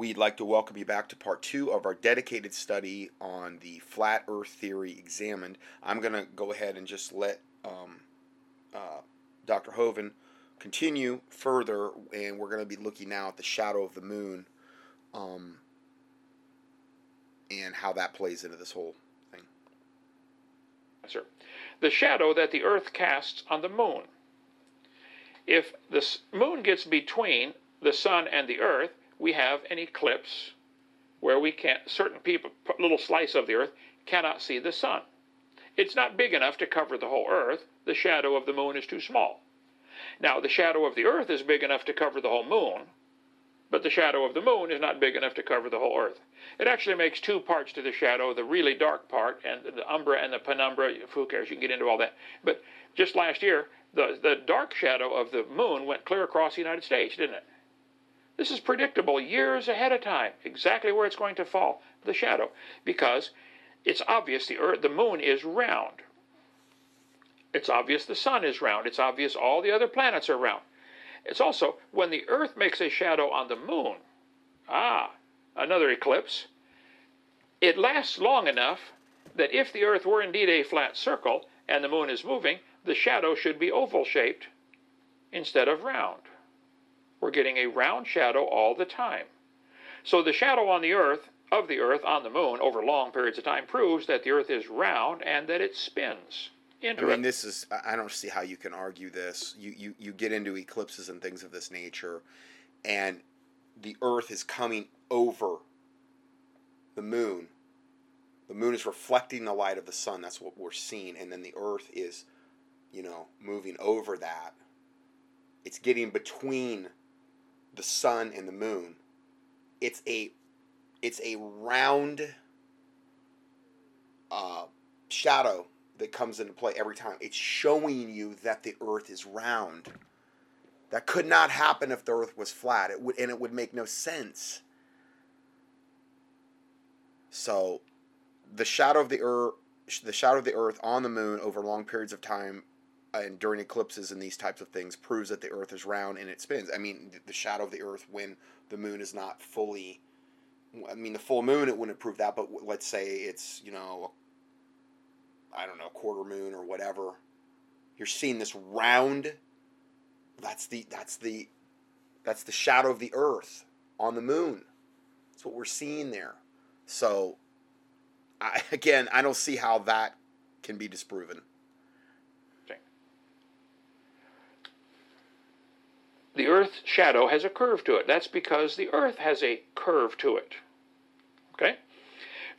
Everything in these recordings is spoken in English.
We'd like to welcome you back to part 2 of our dedicated study on the Flat Earth Theory Examined. I'm going to go ahead and just let Dr. Hovind continue further, and we're going to be looking now at the shadow of the moon and how that plays into this whole thing. Sir, the shadow that the Earth casts on the moon. If the moon gets between the sun and the Earth, we have an eclipse where we can't, certain people, little slice of the Earth, cannot see the sun. It's not big enough to cover the whole Earth. The shadow of the moon is too small. Now, the shadow of the Earth is big enough to cover the whole moon, but the shadow of the moon is not big enough to cover the whole Earth. It actually makes two parts to the shadow, the really dark part, and the umbra and the penumbra. Who cares? You can get into all that. But just last year, the dark shadow of the moon went clear across the United States, didn't it? This is predictable years ahead of time, exactly where it's going to fall, the shadow, because it's obvious the moon is round. It's obvious the sun is round. It's obvious all the other planets are round. It's also, when the Earth makes a shadow on the moon, another eclipse, it lasts long enough that if the Earth were indeed a flat circle and the moon is moving, the shadow should be oval-shaped instead of round. We're getting a round shadow all the time. So the shadow on the Earth, of the Earth on the moon over long periods of time proves that the Earth is round and that it spins. Interesting. I mean, this is, I don't see how you can argue this. You get into eclipses and things of this nature, and the Earth is coming over the moon. The moon is reflecting the light of the sun. That's what we're seeing. And then the Earth is, moving over that. It's getting between the sun and the moon. It's a round shadow that comes into play every time. It's showing you that the Earth is round. That could not happen if the Earth was flat. It would make no sense. So, the shadow of the Earth on the moon over long periods of time, and during eclipses and these types of things, proves that the Earth is round and it spins. I mean, the shadow of the Earth when the moon is not fully, I mean, the full moon, it wouldn't prove that, but let's say it's, a quarter moon or whatever. You're seeing this round, that's the shadow of the Earth on the moon. That's what we're seeing there. So, I don't see how that can be disproven. The Earth's shadow has a curve to it. That's because the Earth has a curve to it. Okay?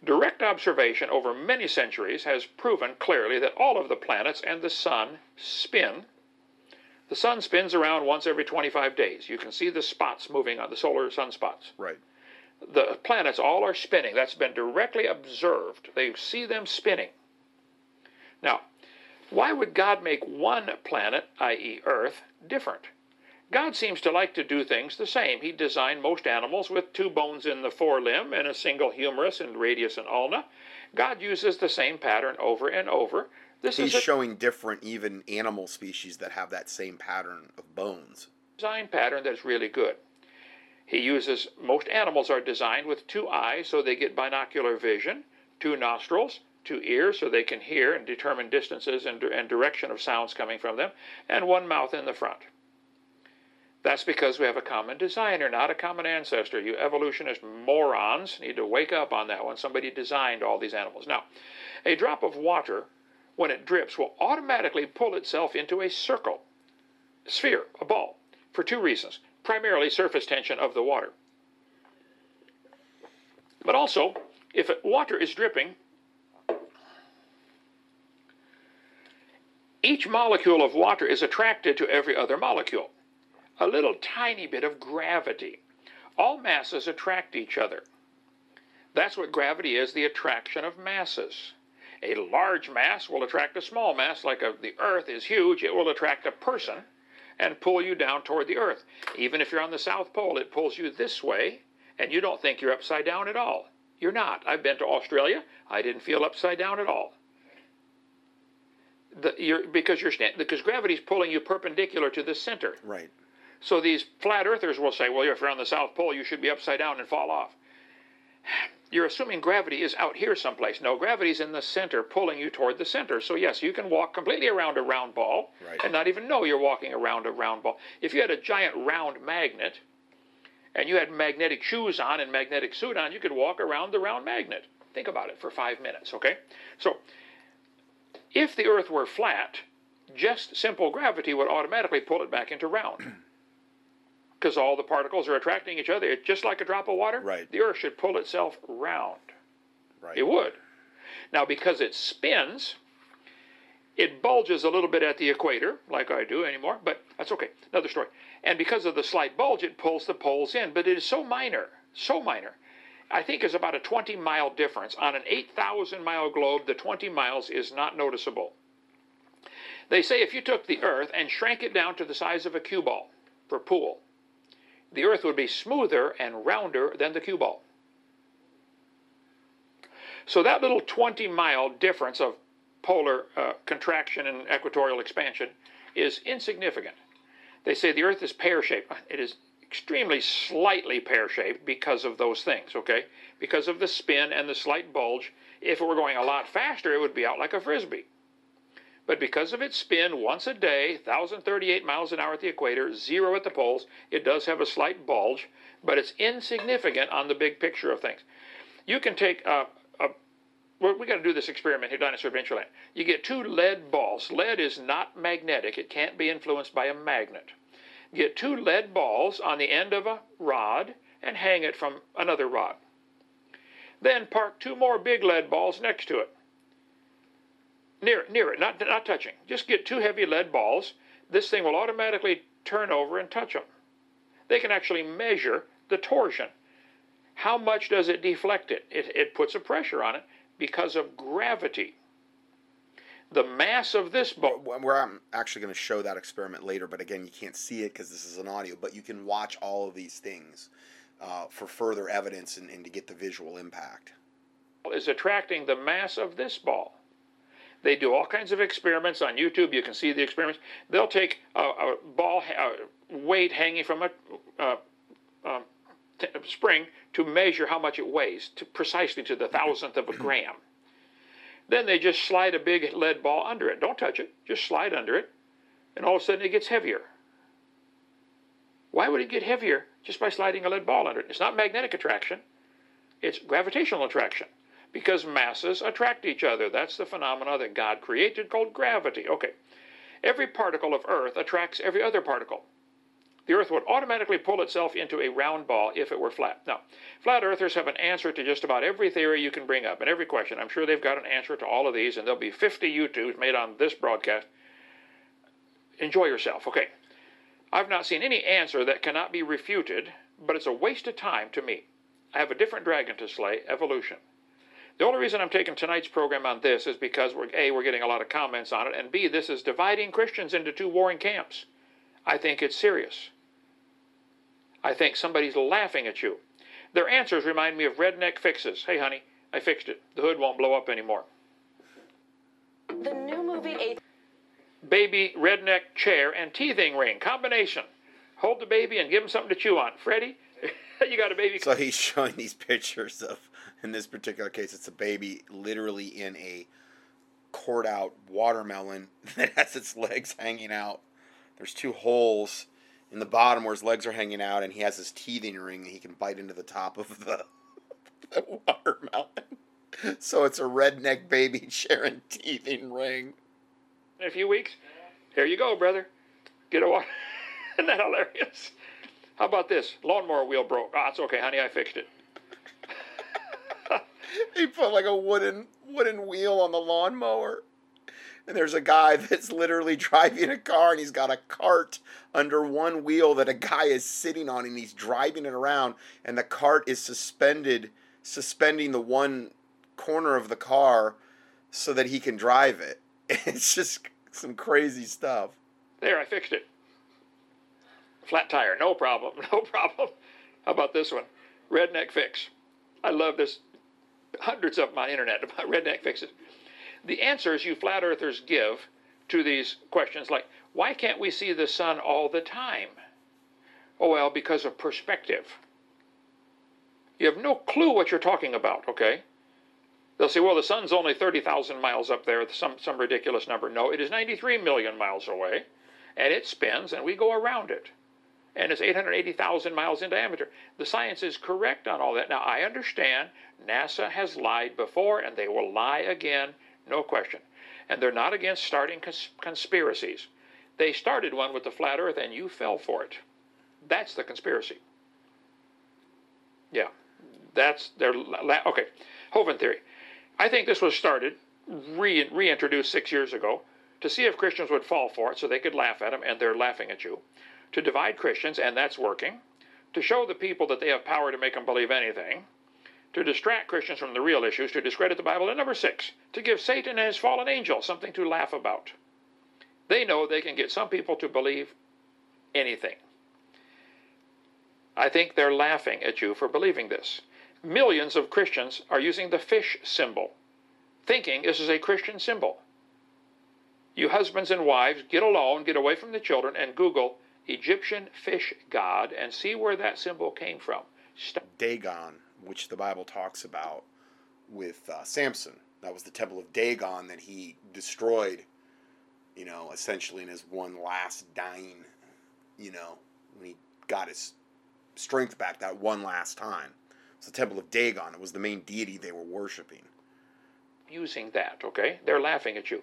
Direct observation over many centuries has proven clearly that all of the planets and the sun spin. The sun spins around once every 25 days. You can see the spots moving on the solar sunspots. Right. The planets all are spinning. That's been directly observed. They see them spinning. Now, why would God make one planet, i.e. Earth, different? God seems to like to do things the same. He designed most animals with two bones in the forelimb and a single humerus and radius and ulna. God uses the same pattern over and over. He's showing different even animal species that have that same pattern of bones. Design pattern that's really good. He uses, most animals are designed with two eyes so they get binocular vision, two nostrils, two ears so they can hear and determine distances and direction of sounds coming from them, and one mouth in the front. That's because we have a common designer, not a common ancestor. You evolutionist morons need to wake up on that one. Somebody designed all these animals. Now, a drop of water, when it drips, will automatically pull itself into a circle, sphere, a ball, for two reasons. Primarily, surface tension of the water. But also, if water is dripping, each molecule of water is attracted to every other molecule. A little tiny bit of gravity. All masses attract each other. That's what gravity is, the attraction of masses. A large mass will attract a small mass, the Earth is huge, it will attract a person and pull you down toward the Earth. Even if you're on the South Pole, it pulls you this way, and you don't think you're upside down at all. You're not. I've been to Australia. I didn't feel upside down at all. Because gravity's pulling you perpendicular to the center. Right. So these flat earthers will say, well, if you're on the South Pole, you should be upside down and fall off. You're assuming gravity is out here someplace. No, gravity's in the center, pulling you toward the center. So yes, you can walk completely around a round ball and not even know you're walking around a round ball. If you had a giant round magnet and you had magnetic shoes on and magnetic suit on, you could walk around the round magnet. Think about it for 5 minutes, okay? So if the Earth were flat, just simple gravity would automatically pull it back into round. Because all the particles are attracting each other. It's just like a drop of water. Right. The Earth should pull itself round. Right. It would. Now, because it spins, it bulges a little bit at the equator, like I do anymore, but that's okay. Another story. And because of the slight bulge, it pulls the poles in. But it is so minor, so minor. I think it's about a 20-mile difference. On an 8,000-mile globe, the 20 miles is not noticeable. They say if you took the Earth and shrank it down to the size of a cue ball for pool, the Earth would be smoother and rounder than the cue ball. So that little 20-mile difference of polar contraction and equatorial expansion is insignificant. They say the Earth is pear-shaped. It is extremely slightly pear-shaped because of those things, okay? Because of the spin and the slight bulge. If it were going a lot faster, it would be out like a frisbee. But because of its spin once a day, 1,038 miles an hour at the equator, zero at the poles, it does have a slight bulge, but it's insignificant on the big picture of things. You can take well, we got to do this experiment here, Dinosaur Adventureland. You get two lead balls. Lead is not magnetic. It can't be influenced by a magnet. Get two lead balls on the end of a rod and hang it from another rod. Then park two more big lead balls next to it. Near it, not touching. Just get two heavy lead balls. This thing will automatically turn over and touch them. They can actually measure the torsion. How much does it deflect it? It puts a pressure on it because of gravity. The mass of this ball... I'm actually going to show that experiment later, but again, you can't see it because this is an audio, but you can watch all of these things for further evidence and to get the visual impact. ...is attracting the mass of this ball. They do all kinds of experiments on YouTube. You can see the experiments. They'll take a ball weight hanging from a spring to measure how much it weighs, precisely to the 1,000th of a gram. Then they just slide a big lead ball under it. Don't touch it. Just slide under it, and all of a sudden it gets heavier. Why would it get heavier just by sliding a lead ball under it? It's not magnetic attraction. It's gravitational attraction. Because masses attract each other. That's the phenomena that God created called gravity. Okay. Every particle of Earth attracts every other particle. The Earth would automatically pull itself into a round ball if it were flat. Now, flat earthers have an answer to just about every theory you can bring up and every question. I'm sure they've got an answer to all of these, and there'll be 50 YouTubes made on this broadcast. Enjoy yourself. Okay. I've not seen any answer that cannot be refuted, but it's a waste of time to me. I have a different dragon to slay, evolution. The only reason I'm taking tonight's program on this is because, we're getting a lot of comments on it, and B, this is dividing Christians into two warring camps. I think it's serious. I think somebody's laughing at you. Their answers remind me of redneck fixes. Hey, honey, I fixed it. The hood won't blow up anymore. The new movie... Baby, redneck, chair, and teething ring. Combination. Hold the baby and give him something to chew on. Freddie... You got a baby. So he's showing these pictures of, in this particular case, it's a baby literally in a cord-out watermelon that has its legs hanging out. There's two holes in the bottom where his legs are hanging out, and he has his teething ring, and he can bite into the top of the watermelon. So it's a redneck baby sharing teething ring. In a few weeks, here you go, brother. Get a water. Isn't that hilarious? How about this? Lawnmower wheel broke. Ah, it's okay, honey. I fixed it. He put like a wooden wheel on the lawnmower. And there's a guy that's literally driving a car, and he's got a cart under one wheel that a guy is sitting on, and he's driving it around, and the cart is suspending the one corner of the car so that he can drive it. It's just some crazy stuff. There, I fixed it. Flat tire, no problem, no problem. How about this one? Redneck fix. I love this. Hundreds of them on the internet about redneck fixes. The answers you flat earthers give to these questions like, why can't we see the sun all the time? Oh, well, because of perspective. You have no clue what you're talking about, okay? They'll say, well, the sun's only 30,000 miles up there, some ridiculous number. No, it is 93 million miles away, and it spins, and we go around it. And it's 880,000 miles in diameter. The science is correct on all that. Now, I understand NASA has lied before, and they will lie again, no question. And they're not against starting conspiracies. They started one with the flat earth, and you fell for it. That's the conspiracy. Yeah. That's their, okay, Hovind theory. I think this was started, reintroduced 6 years ago, to see if Christians would fall for it so they could laugh at them, and they're laughing at you, to divide Christians, and that's working, to show the people that they have power to make them believe anything, to distract Christians from the real issues, to discredit the Bible, and number six, to give Satan and his fallen angels something to laugh about. They know they can get some people to believe anything. I think they're laughing at you for believing this. Millions of Christians are using the fish symbol, thinking this is a Christian symbol. You husbands and wives, get alone, get away from the children, and Google Egyptian fish god and see where that symbol came from. Dagon, which the Bible talks about with Samson. That was the temple of Dagon that he destroyed, you know, essentially in his one last dying, you know, when he got his strength back that one last time. It's the temple of Dagon. It was the main deity they were worshiping. Using that, okay? They're laughing at you.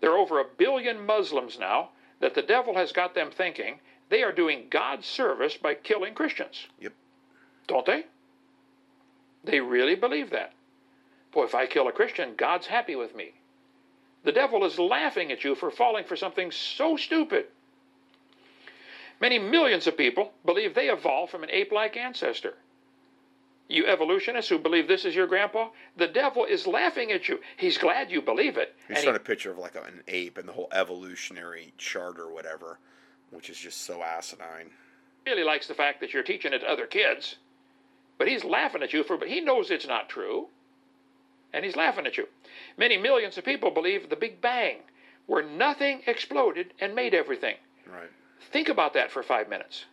There are over 1 billion Muslims now that the devil has got them thinking they are doing God's service by killing Christians. Yep. Don't they? They really believe that. Boy, if I kill a Christian, God's happy with me. The devil is laughing at you for falling for something so stupid. Many millions of people believe they evolved from an ape-like ancestor. You evolutionists who believe this is your grandpa, the devil is laughing at you. He's glad you believe it. He's trying to picture of like an ape and the whole evolutionary chart or whatever, which is just so asinine. Really likes the fact that you're teaching it to other kids, but he's laughing at you for, but he knows it's not true, and he's laughing at you. Many millions of people believe the Big Bang, where nothing exploded and made everything. Right. Think about that for 5 minutes.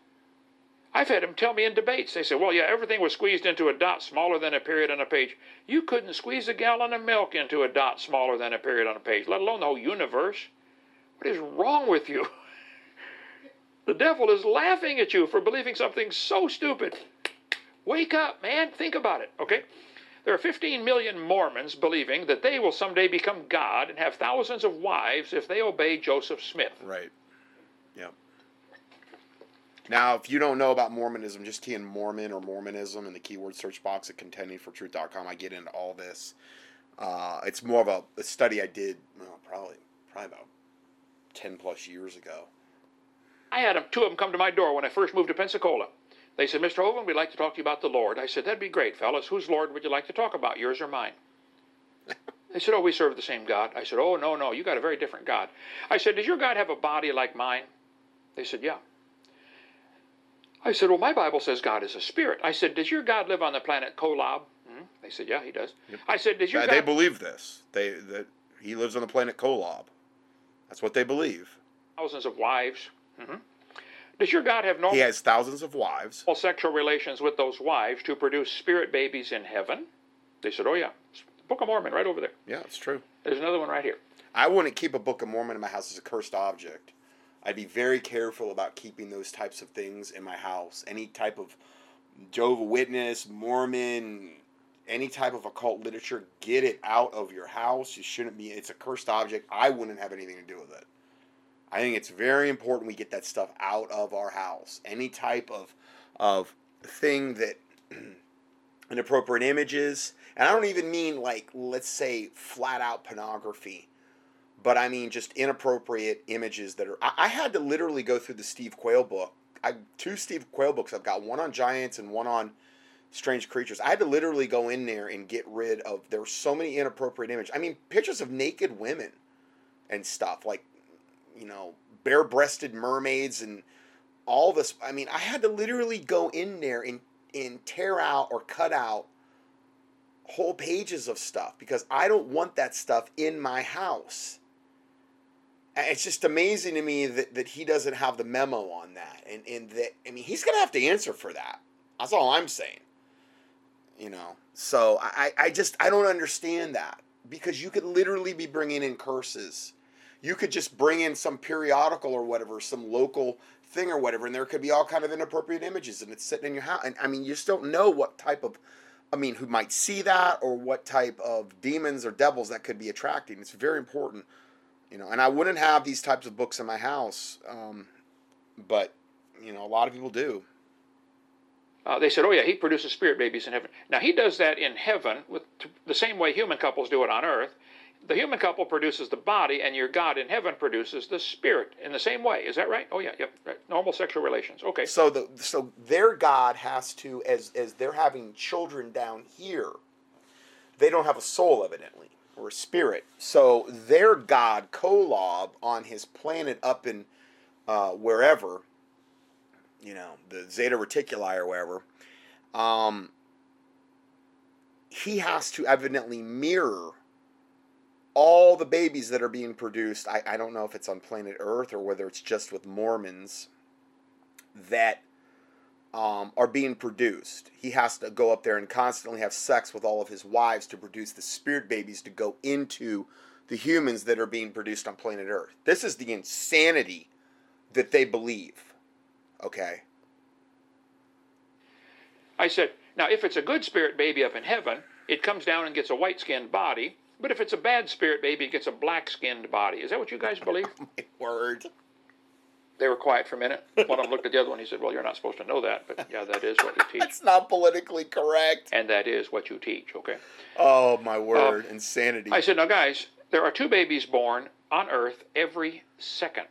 I've had them tell me in debates. They say, well, yeah, everything was squeezed into a dot smaller than a period on a page. You couldn't squeeze a gallon of milk into a dot smaller than a period on a page, let alone the whole universe. What is wrong with you? The devil is laughing at you for believing something so stupid. Wake up, man. Think about it, okay? There are 15 million Mormons believing that they will someday become God and have thousands of wives if they obey Joseph Smith. Right. Yeah. Now, if you don't know about Mormonism, just key in Mormon or Mormonism in the keyword search box at contendingfortruth.com. I get into all this. It's more of a study I did probably about 10 plus years ago. I had two of them come to my door when I first moved to Pensacola. They said, Mr. Hovind, we'd like to talk to you about the Lord. I said, that'd be great, fellas. Whose Lord would you like to talk about, yours or mine? They said, oh, we serve the same God. I said, oh, no, you got a very different God. I said, does your God have a body like mine? They said, yeah. I said, well, my Bible says God is a spirit. I said, does your God live on the planet Kolob? They said, yeah, he does. Yep. I said, does your God... They believe this. That he lives on the planet Kolob. That's what they believe. Thousands of wives. Mm-hmm. Does your God have normal... He has thousands of wives. ...all sexual relations with those wives to produce spirit babies in heaven? They said, oh, yeah. Book of Mormon right over there. Yeah, it's true. There's another one right here. I wouldn't keep a Book of Mormon in my house as a cursed object. I'd be very careful about keeping those types of things in my house. Any type of Jehovah's Witness, Mormon, any type of occult literature, get it out of your house. You shouldn't be, it's a cursed object. I wouldn't have anything to do with it. I think it's very important we get that stuff out of our house. Any type of thing that inappropriate images, and I don't even mean like, let's say, flat out pornography. But I mean, just inappropriate images that are... I had to literally go through the Steve Quayle book. Two Steve Quayle books. I've got one on giants and one on strange creatures. I had to literally go in there and get rid of... There were so many inappropriate images. I mean, pictures of naked women and stuff. Like, you know, bare-breasted mermaids and all this. I mean, I had to literally go in there and tear out or cut out whole pages of stuff. Because I don't want that stuff in my house. it's just amazing to me that he doesn't have the memo on that. And that, I mean, he's going to have to answer for that. That's all I'm saying. You know, so I don't understand that, because you could literally be bringing in curses. You could just bring in some periodical or whatever, some local thing or whatever, and there could be all kind of inappropriate images, and it's sitting in your house. And I mean, you just don't know what type of, I mean, who might see that, or what type of demons or devils that could be attracting. It's very important, you know, and I wouldn't have these types of books in my house, but, you know, a lot of people do. They said, oh, yeah, he produces spirit babies in heaven. Now, he does that in heaven with the same way human couples do it on earth. The human couple produces the body, and your God in heaven produces the spirit in the same way. Is that right? Oh, yeah, yep. Right. Normal sexual relations. Okay. So so their God has to, as they're having children down here, they don't have a soul, evidently, or a spirit. So their God, Kolob, on his planet up in wherever, you know, the Zeta Reticuli or wherever, he has to evidently mirror all the babies that are being produced. I don't know if it's on planet Earth or whether it's just with Mormons that are being produced. He has to go up there and constantly have sex with all of his wives to produce the spirit babies to go into the humans that are being produced on planet Earth. This is the insanity that they believe. Okay. I said, now if it's a good spirit baby up in heaven, it comes down and gets a white-skinned body, but if it's a bad spirit baby, it gets a black-skinned body. Is that what you guys believe? My word. They were quiet for a minute. One of them looked at the other one. He said, well, you're not supposed to know that, but yeah, that is what you teach. That's not politically correct. And that is what you teach, okay? Oh, my word. Insanity. I said, now guys, there are two babies born on Earth every second.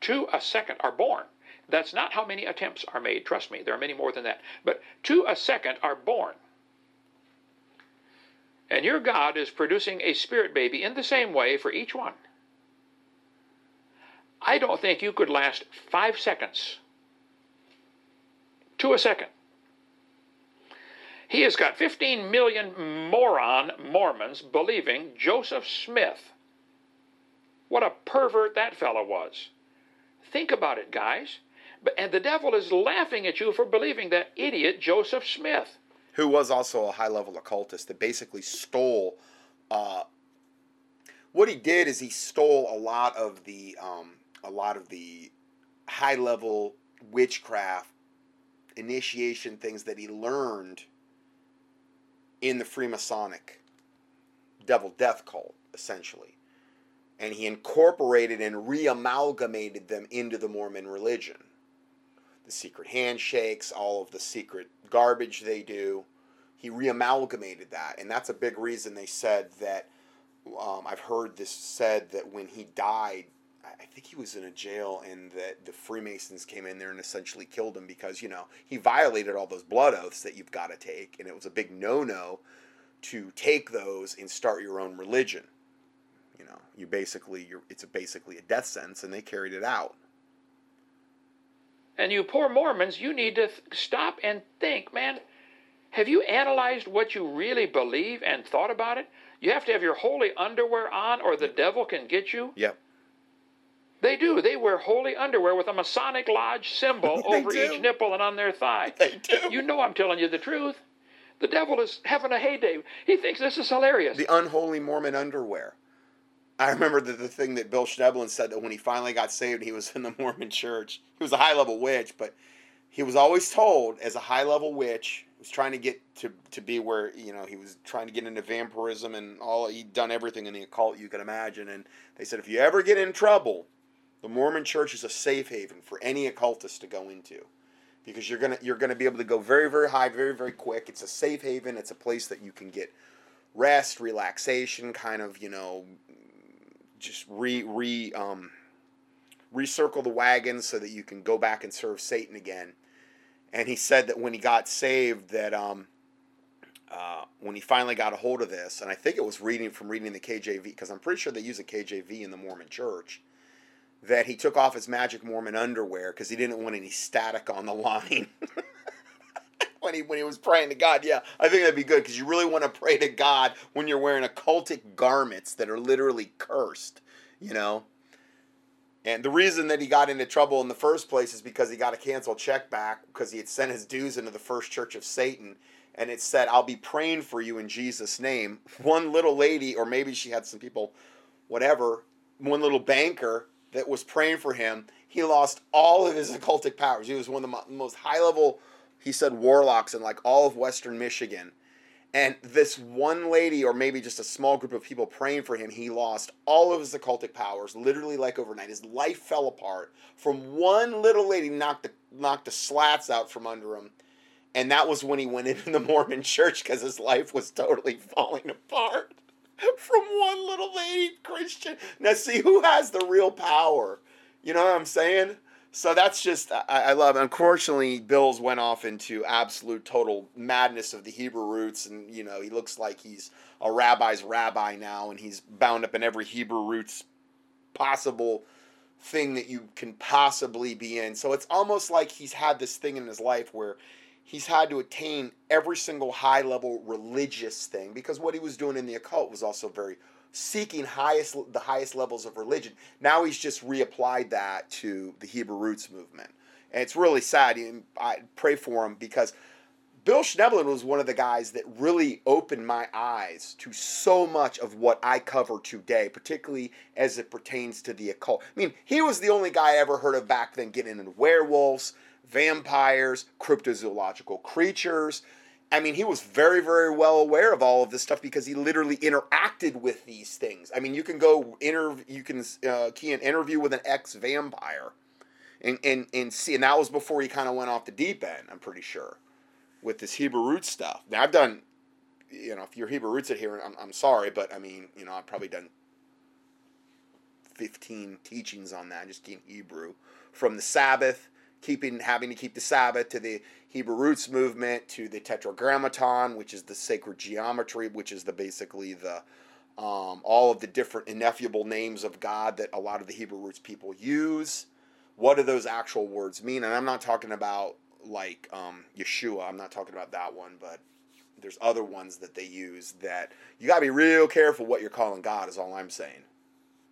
Two a second are born. That's not how many attempts are made. Trust me, there are many more than that. But two a second are born. And your God is producing a spirit baby in the same way for each one. I don't think you could last 5 seconds. Two a second. He has got 15 million Mormons believing Joseph Smith. What a pervert that fellow was. Think about it, guys. And the devil is laughing at you for believing that idiot Joseph Smith. Who was also a high-level occultist that basically stole... what he did is he stole a lot of the high-level witchcraft initiation things that he learned in the Freemasonic Devil Death Cult, essentially. And he incorporated and re-amalgamated them into the Mormon religion. The secret handshakes, all of the secret garbage they do, he re-amalgamated that. And that's a big reason they said that, I've heard this said, that when he died, I think he was in a jail, and that the Freemasons came in there and essentially killed him because, you know, he violated all those blood oaths that you've got to take. And it was a big no-no to take those and start your own religion. You know, you basically, it's basically a death sentence, and they carried it out. And you poor Mormons, you need to stop and think, man. Have you analyzed what you really believe and thought about it? You have to have your holy underwear on, or the devil can get you. Yep. They do. They wear holy underwear with a Masonic Lodge symbol over each nipple and on their thigh. They do. You know I'm telling you the truth. The devil is having a heyday. He thinks this is hilarious. The unholy Mormon underwear. I remember the thing that Bill Schnoebelen said, that when he finally got saved, he was in the Mormon church. He was a high-level witch, but he was always told, as a high-level witch, was trying to get to be where, you know, he was trying to get into vampirism and all. He'd done everything in the occult you could imagine. And they said, if you ever get in trouble, the Mormon church is a safe haven for any occultist to go into, because you're gonna be able to go very, very high, very, very quick. It's a safe haven. It's a place that you can get rest, relaxation, kind of, you know, just recircle the wagons so that you can go back and serve Satan again. And he said that when he got saved, that when he finally got a hold of this, and I think it was reading the KJV, because I'm pretty sure they use a KJV in the Mormon church, that he took off his magic Mormon underwear because he didn't want any static on the line. When he was praying to God, yeah, I think that'd be good, because you really want to pray to God when you're wearing occultic garments that are literally cursed, you know? And the reason that he got into trouble in the first place is because he got a canceled check back because he had sent his dues into the First Church of Satan, and it said, "I'll be praying for you in Jesus' name." One little lady, or maybe she had some people, whatever, one little banker that was praying for him, he lost all of his occultic powers. He was one of the most high-level, he said, warlocks in like all of Western Michigan. And this one lady, or maybe just a small group of people praying for him, he lost all of his occultic powers, literally like overnight. His life fell apart from one little lady knocked the slats out from under him. And that was when he went into the Mormon church, because his life was totally falling apart from one little lady Christian. Now see, who has the real power? You know what I'm saying? So that's just, I love it. Unfortunately, Bill's went off into absolute total madness of the Hebrew roots. And, you know, he looks like he's a rabbi's rabbi now. And he's bound up in every Hebrew roots possible thing that you can possibly be in. So it's almost like he's had this thing in his life where he's had to attain every single high-level religious thing. Because what he was doing in the occult was also very seeking the highest levels of religion. Now he's just reapplied that to the Hebrew roots movement. And it's really sad. I pray for him, because Bill Schnoebelen was one of the guys that really opened my eyes to so much of what I cover today, particularly as it pertains to the occult. I mean, he was the only guy I ever heard of back then getting into werewolves, vampires, cryptozoological creatures. I mean, he was very, very well aware of all of this stuff because he literally interacted with these things. I mean, you can go key an interview with an ex-vampire and see. And that was before he kind of went off the deep end, I'm pretty sure, with this Hebrew roots stuff. Now, I've done, you know, if you're Hebrew roots adherent, I'm sorry, but I mean, you know, I've probably done 15 teachings on that, just in Hebrew, from the Sabbath, having to keep the Sabbath, to the Hebrew roots movement, to the Tetragrammaton, which is the sacred geometry, which is basically all of the different ineffable names of God that a lot of the Hebrew roots people use. What do those actual words mean? And I'm not talking about like Yeshua. I'm not talking about that one, but there's other ones that they use that you got to be real careful what you're calling God, is all I'm saying.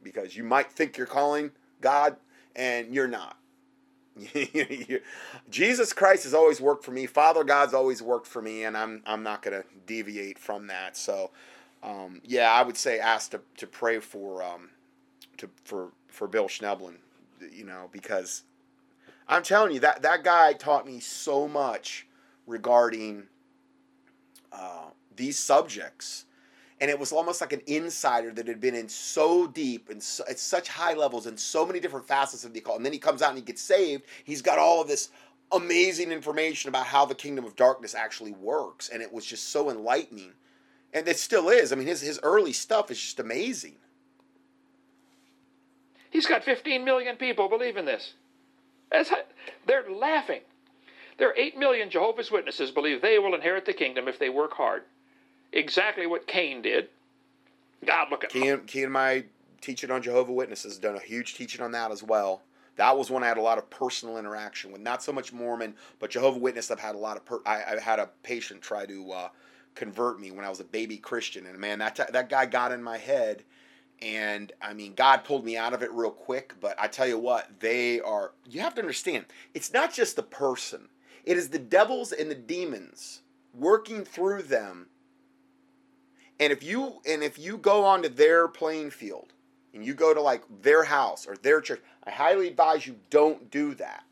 Because you might think you're calling God and you're not. Jesus Christ has always worked for me. Father God's always worked for me, and I'm not going to deviate from that. So, I would say ask to pray for Bill Schnoebelen, you know, because I'm telling you that guy taught me so much regarding these subjects. And it was almost like an insider that had been in so deep and at such high levels and so many different facets of the occult. And then he comes out and he gets saved. He's got all of this amazing information about how the kingdom of darkness actually works. And it was just so enlightening. And it still is. I mean, his early stuff is just amazing. He's got 15 million people believe in this. They're laughing. There are 8 million Jehovah's Witnesses believe they will inherit the kingdom if they work hard. Exactly what Cain did. God, look at Cain. Cain and my teaching on Jehovah's Witnesses, done a huge teaching on that as well. That was when I had a lot of personal interaction with, not so much Mormon, but Jehovah's Witness. I've had a lot of. I had a patient try to convert me when I was a baby Christian, and man, that guy got in my head, and I mean, God pulled me out of it real quick. But I tell you what, you have to understand, it's not just the person; it is the devils and the demons working through them. And if you go onto their playing field and you go to like their house or their church, I highly advise you don't do that.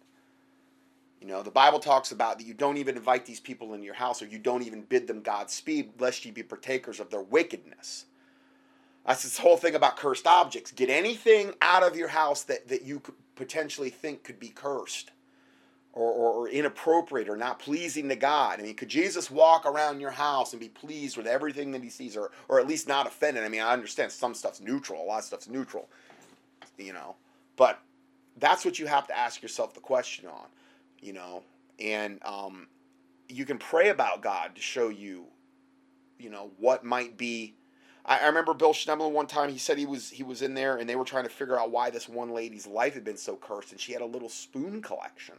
You know, the Bible talks about that you don't even invite these people into your house, or you don't even bid them Godspeed, lest you be partakers of their wickedness. That's this whole thing about cursed objects. Get anything out of your house that you could potentially think could be cursed or inappropriate or not pleasing to God. I mean, could Jesus walk around your house and be pleased with everything that he sees, or at least not offended? I mean, I understand some stuff's neutral. A lot of stuff's neutral, you know. But that's what you have to ask yourself the question on, you know. And you can pray about God to show you, you know, what might be. I remember Bill Schnoebelen one time, he said he was in there and they were trying to figure out why this one lady's life had been so cursed, and she had a little spoon collection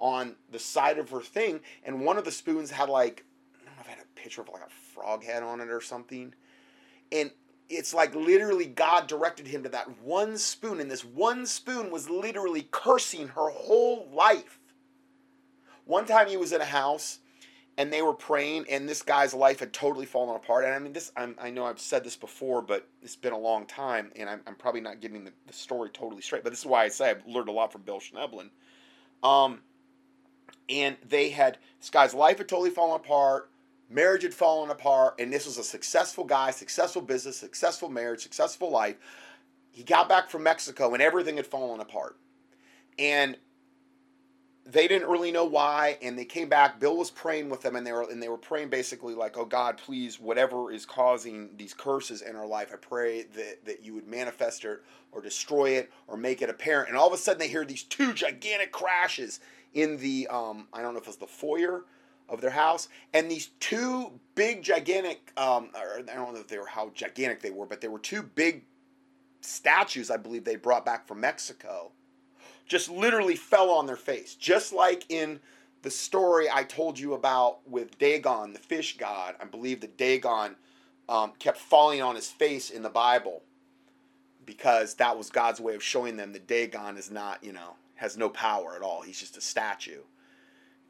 on the side of her thing, and one of the spoons had, like, I don't know if it had a picture of like a frog head on it or something, and it's like literally God directed him to that one spoon, and this one spoon was literally cursing her whole life. One time he was in a house and they were praying, and this guy's life had totally fallen apart. And I mean, I know I've said this before, but it's been a long time, and I'm probably not getting the story totally straight. But this is why I say I've learned a lot from Bill Schnoebelen. And this guy's life had totally fallen apart, marriage had fallen apart, and this was a successful guy, successful business, successful marriage, successful life. He got back from Mexico, and everything had fallen apart. And they didn't really know why, and they came back. Bill was praying with them, and they were praying basically like, "Oh God, please, whatever is causing these curses in our life, I pray that you would manifest it or destroy it or make it apparent." And all of a sudden, they hear these two gigantic crashes in the I don't know if it was the foyer of their house, and these two big gigantic I don't know if they were how gigantic they were, but they were two big statues I believe they brought back from Mexico. Just literally fell on their face. Just like in the story I told you about with Dagon, the fish god. I believe that Dagon kept falling on his face in the Bible, because that was God's way of showing them that Dagon is not, has no power at all. He's just a statue.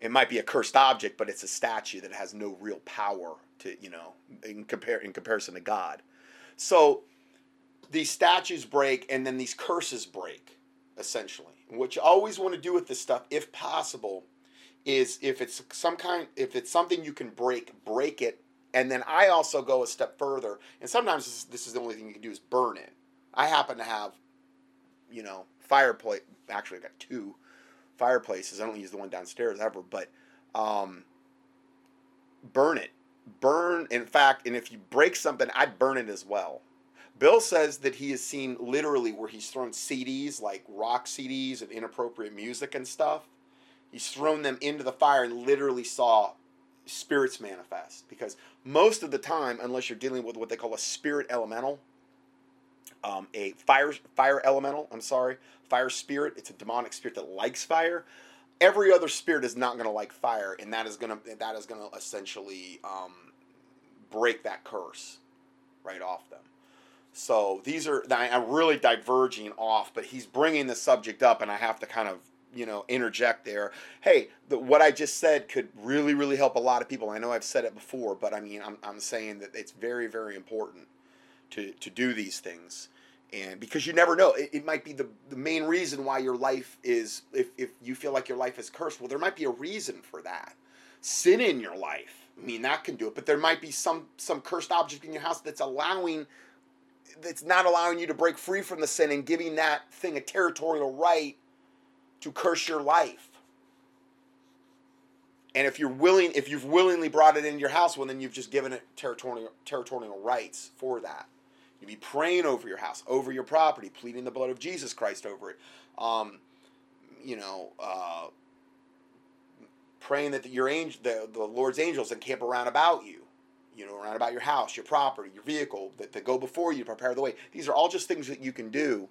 It might be a cursed object, but it's a statue that has no real power to, in comparison to God. So these statues break, and then these curses break, essentially. What you always want to do with this stuff, if possible, is if it's something you can break it. And then I also go a step further, and sometimes this is the only thing you can do is burn it. I happen to have, fireplace. Actually, I got two fireplaces. I don't use the one downstairs ever, but burn it. Burn, in fact, and if you break something, I'd burn it as well. Bill says that he has seen literally where he's thrown CDs, like rock CDs and inappropriate music and stuff. He's thrown them into the fire and literally saw spirits manifest. Because most of the time, unless you're dealing with what they call a spirit elemental, a fire elemental, fire spirit, it's a demonic spirit that likes fire. Every other spirit is not going to like fire, and that is going to essentially break that curse right off them. So I'm really diverging off, but he's bringing the subject up, and I have to kind of, interject there. Hey, what I just said could really, really help a lot of people. I know I've said it before, but I mean, I'm saying that it's very, very important to do these things. And because you never know, it might be the main reason why your life is, if you feel like your life is cursed, well, there might be a reason for that. Sin in your life, I mean, that can do it, but there might be some cursed object in your house that's not allowing you to break free from the sin and giving that thing a territorial right to curse your life. And if you've willingly brought it into your house, well, then you've just given it territorial rights for that. You'd be praying over your house, over your property, pleading the blood of Jesus Christ over it. Praying that the Lord's angels encamp around about you. Around about your house, your property, your vehicle, that go before you to prepare the way. These are all just things that you can do,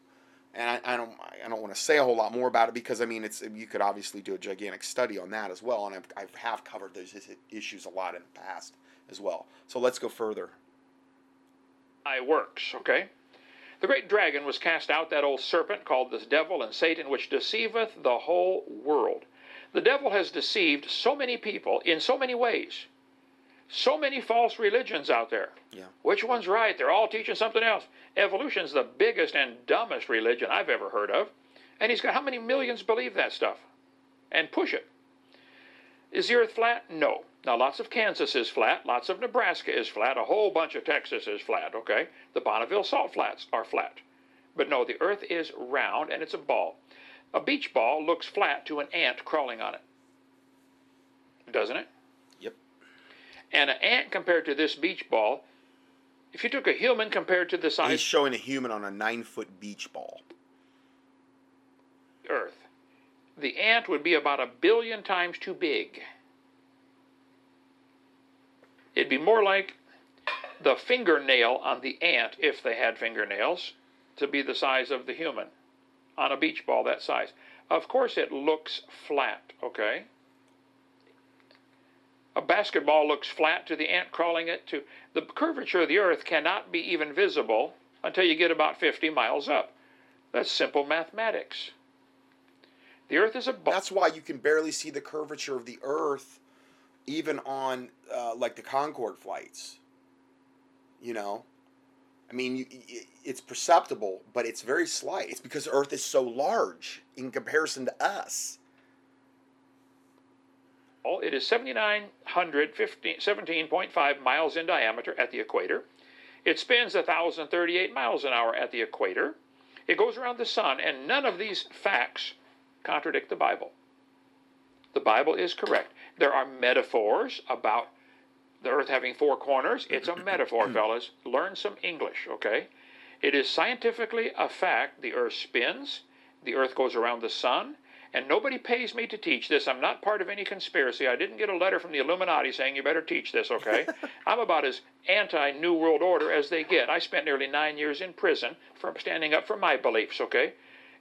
and I don't want to say a whole lot more about it, because I mean, you could obviously do a gigantic study on that as well, and I have covered those issues a lot in the past as well. So let's go further. I works, okay. The great dragon was cast out, that old serpent called the devil and Satan, which deceiveth the whole world. The devil has deceived so many people in so many ways. So many false religions out there. Yeah. Which one's right? They're all teaching something else. Evolution's the biggest and dumbest religion I've ever heard of. And he's got how many millions believe that stuff and push it? Is the earth flat? No. Now, lots of Kansas is flat. Lots of Nebraska is flat. A whole bunch of Texas is flat, okay? The Bonneville Salt Flats are flat. But no, the earth is round, and it's a ball. A beach ball looks flat to an ant crawling on it. Doesn't it? And an ant compared to this beach ball, if you took a human compared to the size... He's showing a human on a 9-foot beach ball. Earth. The ant would be about 1 billion times too big. It'd be more like the fingernail on the ant, if they had fingernails, to be the size of the human on a beach ball that size. Of course it looks flat, okay? A basketball looks flat to the ant crawling it to. The curvature of the earth cannot be even visible until you get about 50 miles up. That's simple mathematics. The earth is a ball. That's why you can barely see the curvature of the earth even on like the Concorde flights. You know? I mean, it's perceptible, but it's very slight. It's because earth is so large in comparison to us. It is 7,917.5 miles in diameter at the equator. It spins 1,038 miles an hour at the equator. It goes around the sun, and none of these facts contradict the Bible. The Bible is correct. There are metaphors about the earth having four corners. It's a metaphor, fellas. Learn some English, okay? It is scientifically a fact. The earth spins. The earth goes around the sun. And nobody pays me to teach this. I'm not part of any conspiracy. I didn't get a letter from the Illuminati saying you better teach this, okay? I'm about as anti-New World Order as they get. I spent nearly 9 years in prison for standing up for my beliefs, okay?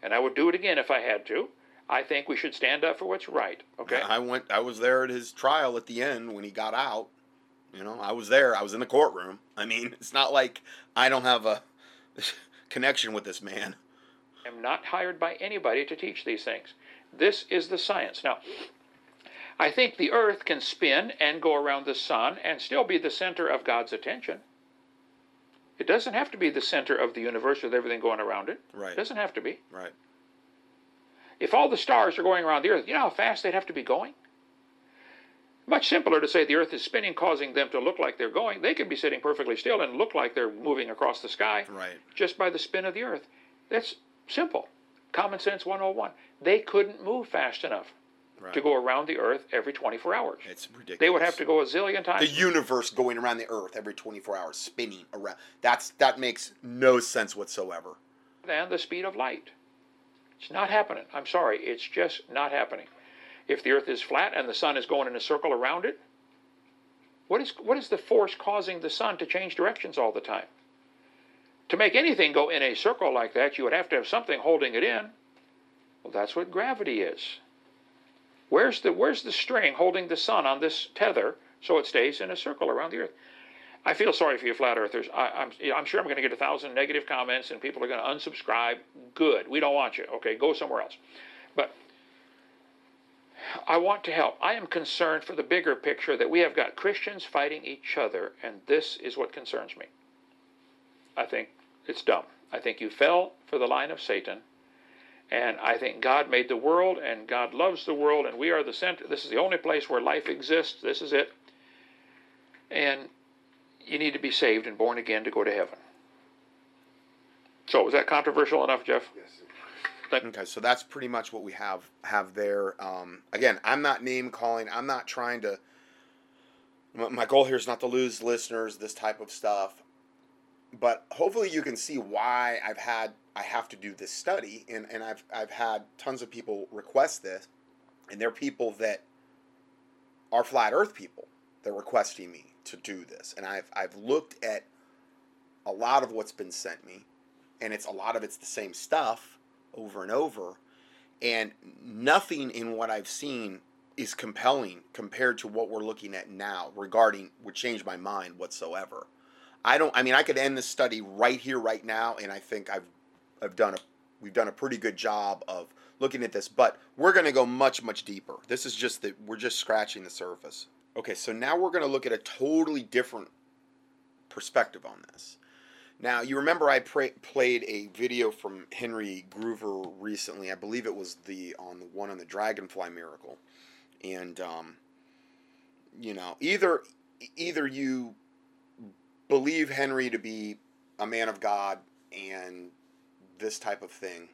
And I would do it again if I had to. I think we should stand up for what's right, okay? I was there at his trial at the end when he got out. You know, I was there. I was in the courtroom. I mean, it's not like I don't have a connection with this man. I'm not hired by anybody to teach these things. This is the science. Now, I think the earth can spin and go around the sun and still be the center of God's attention. It doesn't have to be the center of the universe with everything going around it. Right. It doesn't have to be. Right. If all the stars are going around the earth, you know how fast they'd have to be going? Much simpler to say the earth is spinning, causing them to look like they're going. They could be sitting perfectly still and look like they're moving across the sky. Right. Just by the spin of the earth. That's simple. Common sense 101. They couldn't move fast enough to go around the earth every 24 hours. It's ridiculous. They would have to go a zillion times. The universe going around the earth every 24 hours, spinning around. That makes no sense whatsoever. Than the speed of light. It's not happening. I'm sorry. It's just not happening. If the earth is flat and the sun is going in a circle around it, what is the force causing the sun to change directions all the time? To make anything go in a circle like that, you would have to have something holding it in. Well, that's what gravity is. Where's the string holding the sun on this tether so it stays in a circle around the earth? I feel sorry for you flat earthers. I'm sure I'm going to get 1,000 negative comments and people are going to unsubscribe. Good. We don't want you. Okay, go somewhere else. But I want to help. I am concerned for the bigger picture that we have got Christians fighting each other, and this is what concerns me. I think it's dumb. I think you fell for the line of Satan. And I think God made the world, and God loves the world, and we are the center. This is the only place where life exists. This is it. And you need to be saved and born again to go to heaven. So, is that controversial enough, Jeff? Yes. Okay, so that's pretty much what we have there. Again, I'm not name-calling. I'm not trying to... My goal here is not to lose listeners, this type of stuff. But hopefully you can see why I have to do this study, and I've had tons of people request this, and they're people that are flat earth people. They're requesting me to do this, and I've looked at a lot of what's been sent me, and it's the same stuff over and over, and nothing in what I've seen is compelling compared to what we're looking at now regarding would change my mind whatsoever. I could end this study right here, right now, and I think we've done a pretty good job of looking at this, but we're going to go much, much deeper. This is just that we're just scratching the surface. Okay, so now we're going to look at a totally different perspective on this. Now, you remember I played a video from Henry Gruver recently. I believe it was the one on the dragonfly miracle, and you know, either you believe Henry to be a man of God and this type of thing,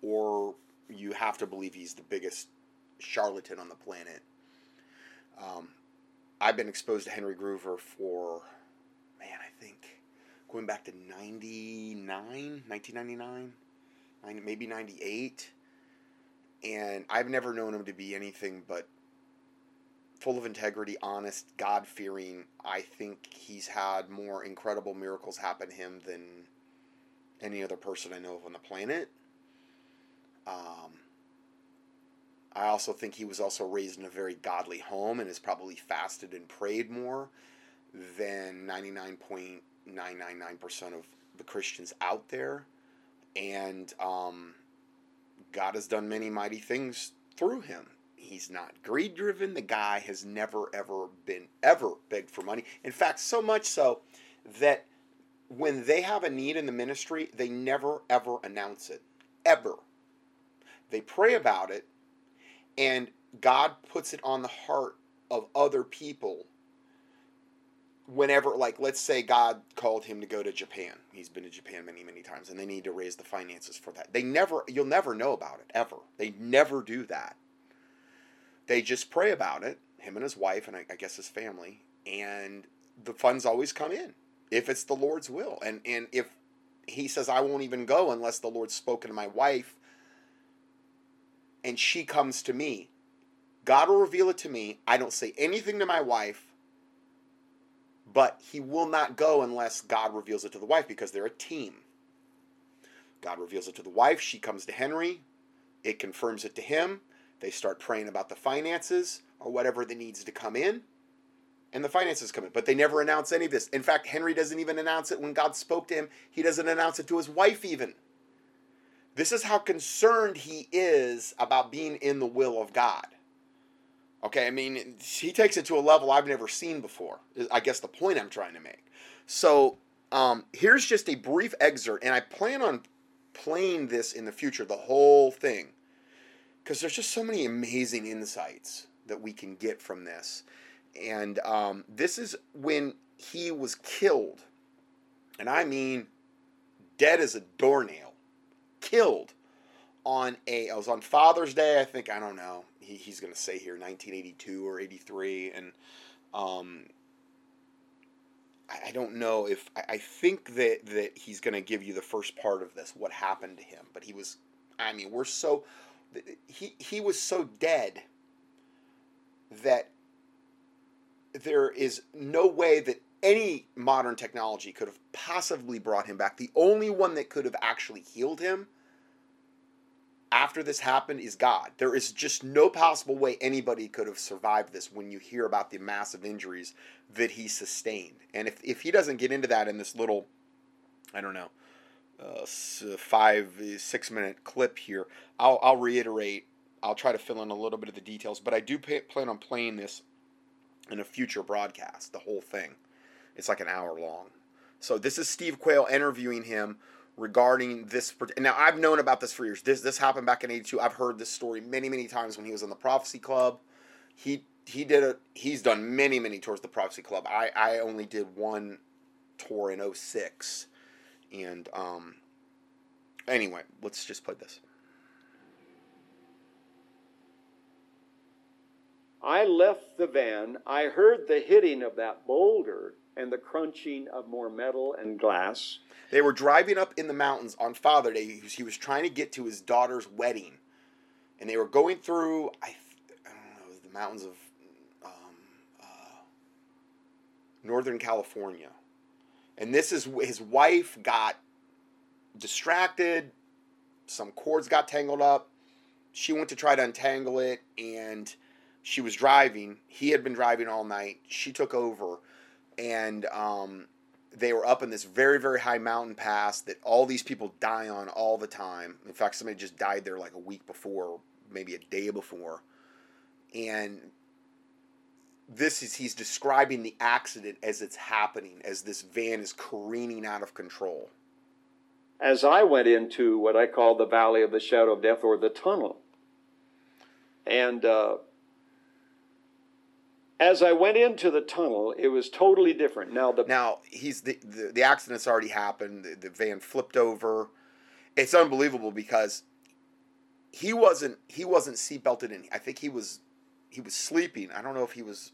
or you have to believe he's the biggest charlatan on the planet. I've been exposed to Henry Gruver for, I think going back to 1999, maybe 98, and I've never known him to be anything but full of integrity, honest, God-fearing. I think he's had more incredible miracles happen to him than any other person I know of on the planet. I also think he was also raised in a very godly home and has probably fasted and prayed more than 99.999% of the Christians out there. And God has done many mighty things through him. He's not greed driven. The guy has never, ever begged for money. In fact, so much so that when they have a need in the ministry, they never, ever announce it. Ever. They pray about it, and God puts it on the heart of other people whenever, like, let's say God called him to go to Japan. He's been to Japan many, many times, and they need to raise the finances for that. They never, you'll never know about it, ever. They never do that. They just pray about it, him and his wife, and I guess his family, and the funds always come in, if it's the Lord's will. And if he says, I won't even go unless the Lord's spoken to my wife, and she comes to me, God will reveal it to me. I don't say anything to my wife, but he will not go unless God reveals it to the wife, because they're a team. God reveals it to the wife. She comes to Henry. It confirms it to him. They start praying about the finances or whatever that needs to come in, and the finances come in. But they never announce any of this. In fact, Henry doesn't even announce it when God spoke to him. He doesn't announce it to his wife even. This is how concerned he is about being in the will of God. Okay, I mean, he takes it to a level I've never seen before, I guess the point I'm trying to make. So here's just a brief excerpt, and I plan on playing this in the future, the whole thing, because there's just so many amazing insights that we can get from this. And this is when he was killed, and I mean dead as a doornail, killed on I was on Father's Day, I think, I don't know, he's going to say here 1982 or 83, and I don't know if, I think that he's going to give you the first part of this, what happened to him, but he was, I mean, we're so, he was so dead that there is no way that any modern technology could have possibly brought him back. The only one that could have actually healed him after this happened is God. There is just no possible way anybody could have survived this when you hear about the massive injuries that he sustained. And if he doesn't get into that in this little, I don't know, 5-6 minute clip here, I'll reiterate. I'll try to fill in a little bit of the details, but I do plan on playing this in a future broadcast, the whole thing. It's like an hour long. So this is Steve Quayle interviewing him regarding this. Now, I've known about this for years. This happened back in 82. I've heard this story many, many times when he was on the Prophecy Club. He's done many, many tours of the Prophecy Club. I only did one tour in 06. And anyway, let's just play this. I left the van. I heard the hitting of that boulder and the crunching of more metal and glass. They were driving up in the mountains on Father's Day. He was trying to get to his daughter's wedding. And they were going through, I don't know, the mountains of Northern California. And this is, his wife got distracted. Some cords got tangled up. She went to try to untangle it, and she was driving. He had been driving all night. She took over. And they were up in this very, very high mountain pass that all these people die on all the time. In fact, somebody just died there like a week before, maybe a day before. And this is, he's describing the accident as it's happening, as this van is careening out of control. As I went into what I call the Valley of the Shadow of Death, or the tunnel. And as I went into the tunnel, it was totally different. Now he's the accident's already happened. The van flipped over. It's unbelievable because he wasn't seat belted in. I think he was sleeping. I don't know if he was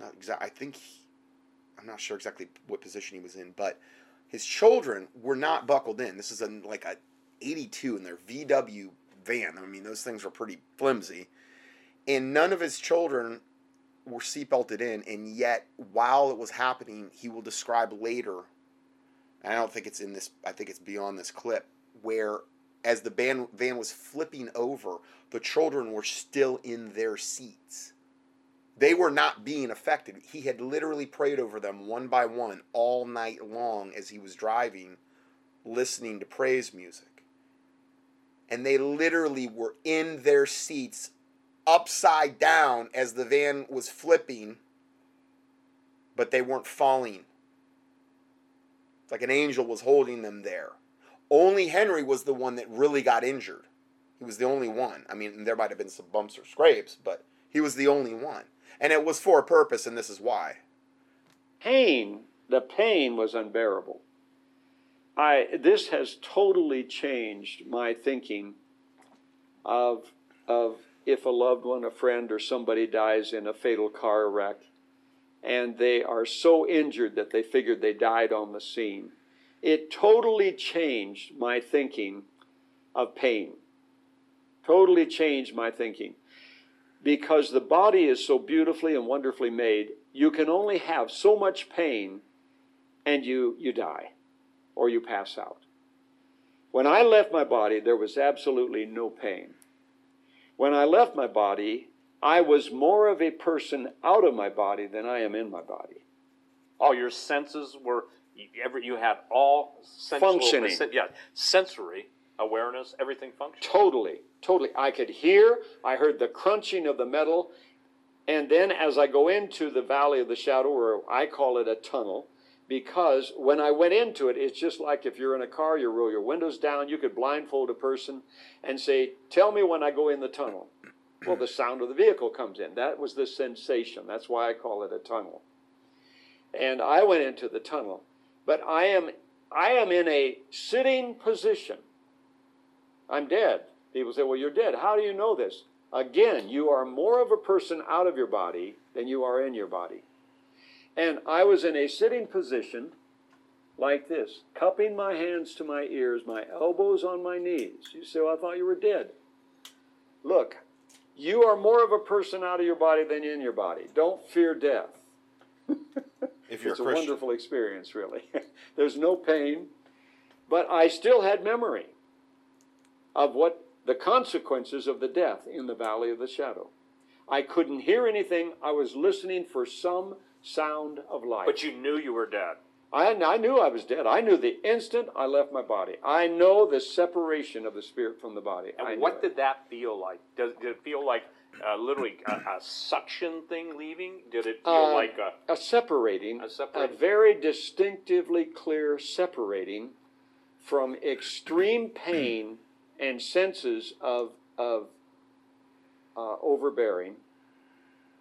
not exactly. I'm not sure exactly what position he was in, but his children were not buckled in. This is like a 82 in their VW van. I mean, those things were pretty flimsy. And none of his children were seatbelted in, and yet while it was happening, he will describe later, and I don't think it's in this, I think it's beyond this clip, where as the van was flipping over, the children were still in their seats. They were not being affected. He had literally prayed over them one by one all night long as he was driving, listening to praise music. And they literally were in their seats upside down as the van was flipping, but they weren't falling. It's like an angel was holding them there. Only Henry was the one that really got injured. He was the only one. I mean, there might have been some bumps or scrapes, but he was the only one. And it was for a purpose, and this is why. The pain was unbearable. This has totally changed my thinking of if a loved one, a friend, or somebody dies in a fatal car wreck, and they are so injured that they figured they died on the scene. It totally changed my thinking of pain. Totally changed my thinking. Because the body is so beautifully and wonderfully made, you can only have so much pain, and you die, or you pass out. When I left my body, there was absolutely no pain. When I left my body, I was more of a person out of my body than I am in my body. All your senses were, you had all sensual, functioning. Yeah, sensory awareness, everything functioned. Totally. I could hear, I heard the crunching of the metal, and then as I go into the valley of the shadow, or I call it a tunnel, because when I went into it, it's just like if you're in a car, you roll your windows down, you could blindfold a person and say, tell me when I go in the tunnel. Well, the sound of the vehicle comes in. That was the sensation. That's why I call it a tunnel. And I went into the tunnel. But I am in a sitting position. I'm dead. People say, well, you're dead. How do you know this? Again, you are more of a person out of your body than you are in your body. And I was in a sitting position like this, cupping my hands to my ears, my elbows on my knees. You say, well, I thought you were dead. Look. You are more of a person out of your body than in your body. Don't fear death. If you're a Christian. It's a wonderful experience, really. There's no pain. But I still had memory of what the consequences of the death in the valley of the shadow. I couldn't hear anything. I was listening for some sound of life. But you knew you were dead. I knew I was dead. I knew the instant I left my body. I know the separation of the spirit from the body. And what did that feel like? Did it feel like literally a suction thing leaving? Did it feel like a separating? A very distinctively clear separating from extreme pain and senses of overbearing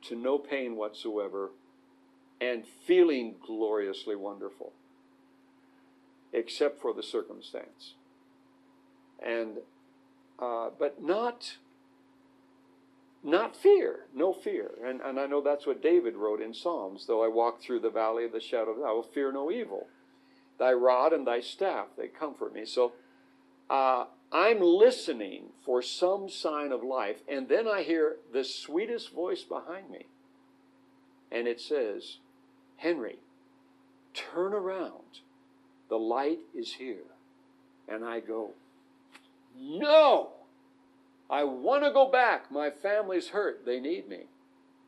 to no pain whatsoever. And feeling gloriously wonderful, except for the circumstance. And but not fear, no fear. And I know that's what David wrote in Psalms. Though I walk through the valley of the shadow of death, I will fear no evil. Thy rod and thy staff, they comfort me. So I'm listening for some sign of life, and then I hear the sweetest voice behind me, and it says, Henry, turn around. The light is here. And I go, no! I want to go back. My family's hurt. They need me.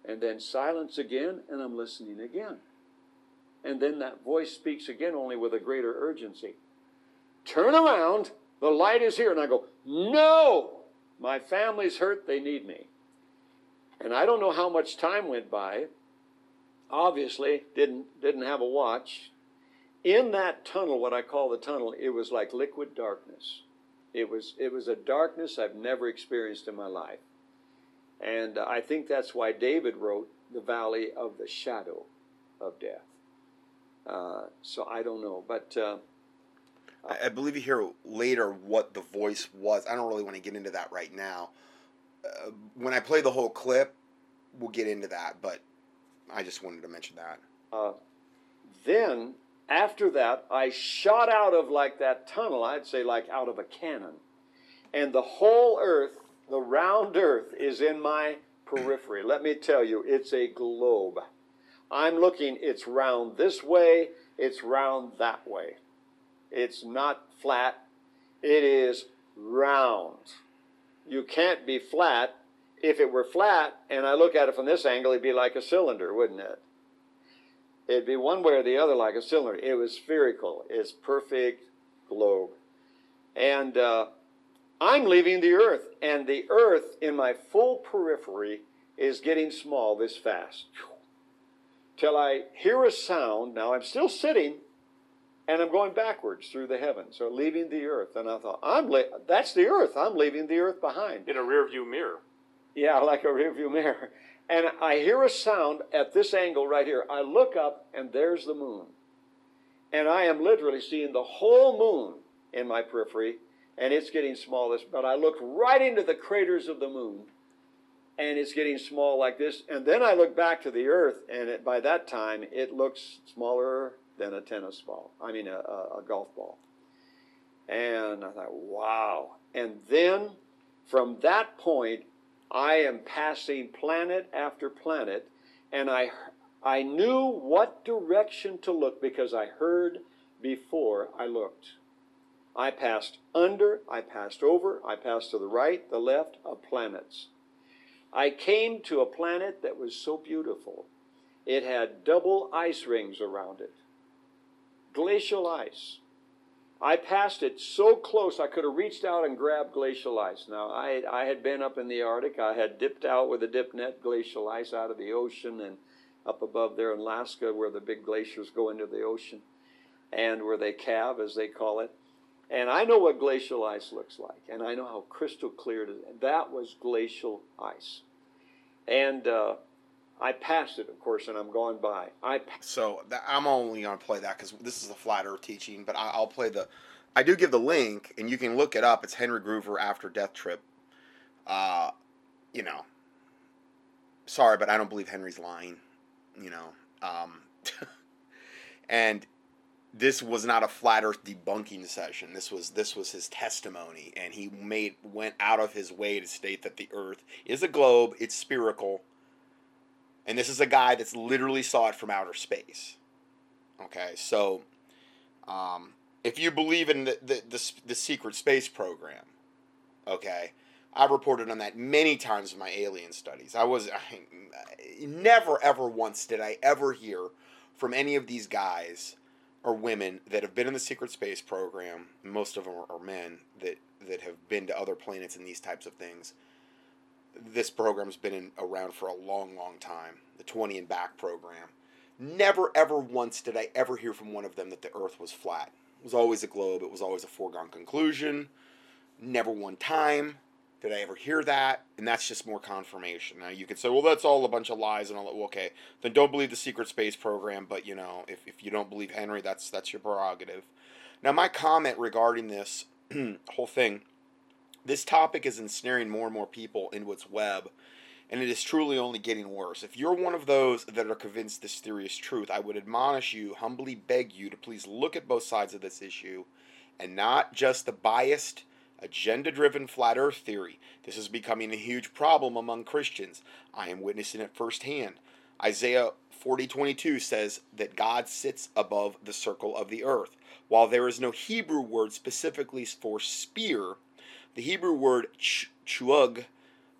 And then silence again, and I'm listening again. And then that voice speaks again, only with a greater urgency. Turn around. The light is here. And I go, no! My family's hurt. They need me. And I don't know how much time went by. Obviously, didn't have a watch. In that tunnel, what I call the tunnel, it was like liquid darkness. It was a darkness I've never experienced in my life. And I think that's why David wrote the valley of the shadow of death. So I don't know. But I believe you hear later what the voice was. I don't really want to get into that right now. When I play the whole clip, we'll get into that, but I just wanted to mention that. Then, after that, I shot out of like that tunnel, I'd say like out of a cannon. And the whole earth, the round earth, is in my periphery. Let me tell you, it's a globe. I'm looking, it's round this way, it's round that way. It's not flat. It is round. You can't be flat. If it were flat, and I look at it from this angle, it'd be like a cylinder, wouldn't it? It'd be one way or the other like a cylinder. It was spherical. It's perfect globe. And I'm leaving the earth, and the earth in my full periphery is getting small this fast. Till I hear a sound. Now I'm still sitting, and I'm going backwards through the heavens, or leaving the earth. And I thought, that's the earth. I'm leaving the earth behind. In a rearview mirror. Yeah, like a rearview mirror. And I hear a sound at this angle right here. I look up, and there's the moon. And I am literally seeing the whole moon in my periphery, and it's getting small. But I look right into the craters of the moon, and it's getting small like this. And then I look back to the earth, and by that time, it looks smaller than a tennis ball. I mean, a golf ball. And I thought, wow. And then from that point, I am passing planet after planet, and I knew what direction to look because I heard before I looked. I passed under, I passed over, I passed to the right, the left of planets. I came to a planet that was so beautiful. It had double ice rings around it, glacial ice. I passed it so close, I could have reached out and grabbed glacial ice. Now, I had been up in the Arctic. I had dipped out with a dip net glacial ice out of the ocean and up above there in Alaska where the big glaciers go into the ocean and where they calve, as they call it. And I know what glacial ice looks like, and I know how crystal clear it is. That was glacial ice. And I passed it, of course, and I'm going by. I'm only going to play that because this is a flat earth teaching, but I'll play the... I do give the link, and you can look it up. It's Henry Gruver After Death Trip. You know, sorry, but I don't believe Henry's lying, you know. And this was not a flat earth debunking session. This was his testimony, and he went out of his way to state that the earth is a globe, it's spherical. And this is a guy that's literally saw it from outer space. Okay, so if you believe in the secret space program, okay, I've reported on that many times in my alien studies. I never, ever once did I ever hear from any of these guys or women that have been in the secret space program, most of them are men that have been to other planets and these types of things. This program's been around for a long, long time. The 20 and back program. Never, ever once did I ever hear from one of them that the earth was flat. It was always a globe. It was always a foregone conclusion. Never one time did I ever hear that. And that's just more confirmation. Now, you could say, well, that's all a bunch of lies and all that. Well, okay, then don't believe the secret space program. But, you know, if you don't believe Henry, that's your prerogative. Now, my comment regarding this whole thing, this topic is ensnaring more and more people into its web, and it is truly only getting worse. If you're one of those that are convinced this theory is truth, I would admonish you, humbly beg you, to please look at both sides of this issue, and not just the biased, agenda-driven flat earth theory. This is becoming a huge problem among Christians. I am witnessing it firsthand. Isaiah 40:22 says that God sits above the circle of the earth. While there is no Hebrew word specifically for spear, the Hebrew word chug,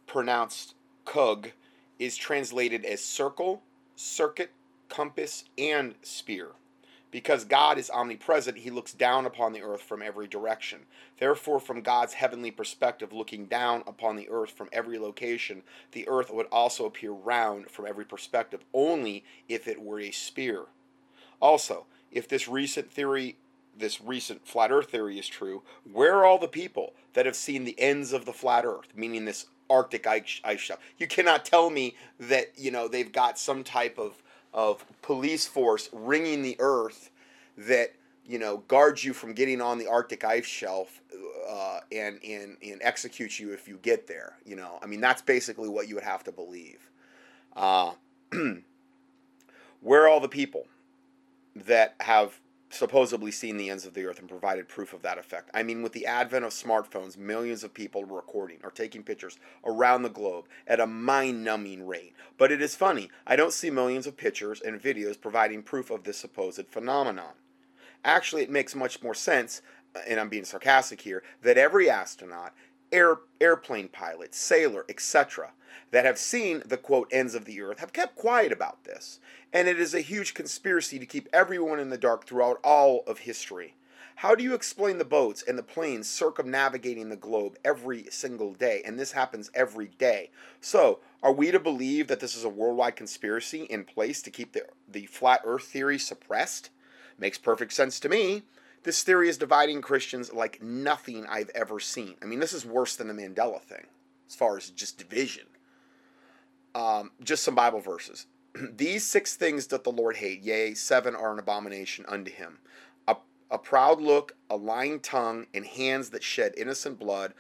pronounced kug, is translated as circle, circuit, compass, and spear. Because God is omnipresent, he looks down upon the earth from every direction. Therefore, from God's heavenly perspective, looking down upon the earth from every location, the earth would also appear round from every perspective, only if it were a spear. Also, if this recent flat earth theory is true, where are all the people that have seen the ends of the flat earth, meaning this Arctic ice shelf? You cannot tell me that, you know, they've got some type of police force ringing the earth that, you know, guards you from getting on the Arctic ice shelf and executes you if you get there. You know, I mean, that's basically what you would have to believe. Where are all the people that have supposedly seen the ends of the earth and provided proof of that effect? I mean, with the advent of smartphones, millions of people are recording or taking pictures around the globe at a mind-numbing rate. But it is funny, I don't see millions of pictures and videos providing proof of this supposed phenomenon. Actually, it makes much more sense and I'm being sarcastic here, that every astronaut, airplane pilot, sailor, etc., that have seen the, quote, ends of the earth have kept quiet about this. And it is a huge conspiracy to keep everyone in the dark throughout all of history. How do you explain the boats and the planes circumnavigating the globe every single day? And this happens every day. So, are we to believe that this is a worldwide conspiracy in place to keep the flat earth theory suppressed? Makes perfect sense to me. This theory is dividing Christians like nothing I've ever seen. I mean, this is worse than the Mandela thing, as far as just division. Just some Bible verses. These 6 things doth the Lord hate, yea, 7 are an abomination unto him. A proud look, a lying tongue, and hands that shed innocent blood,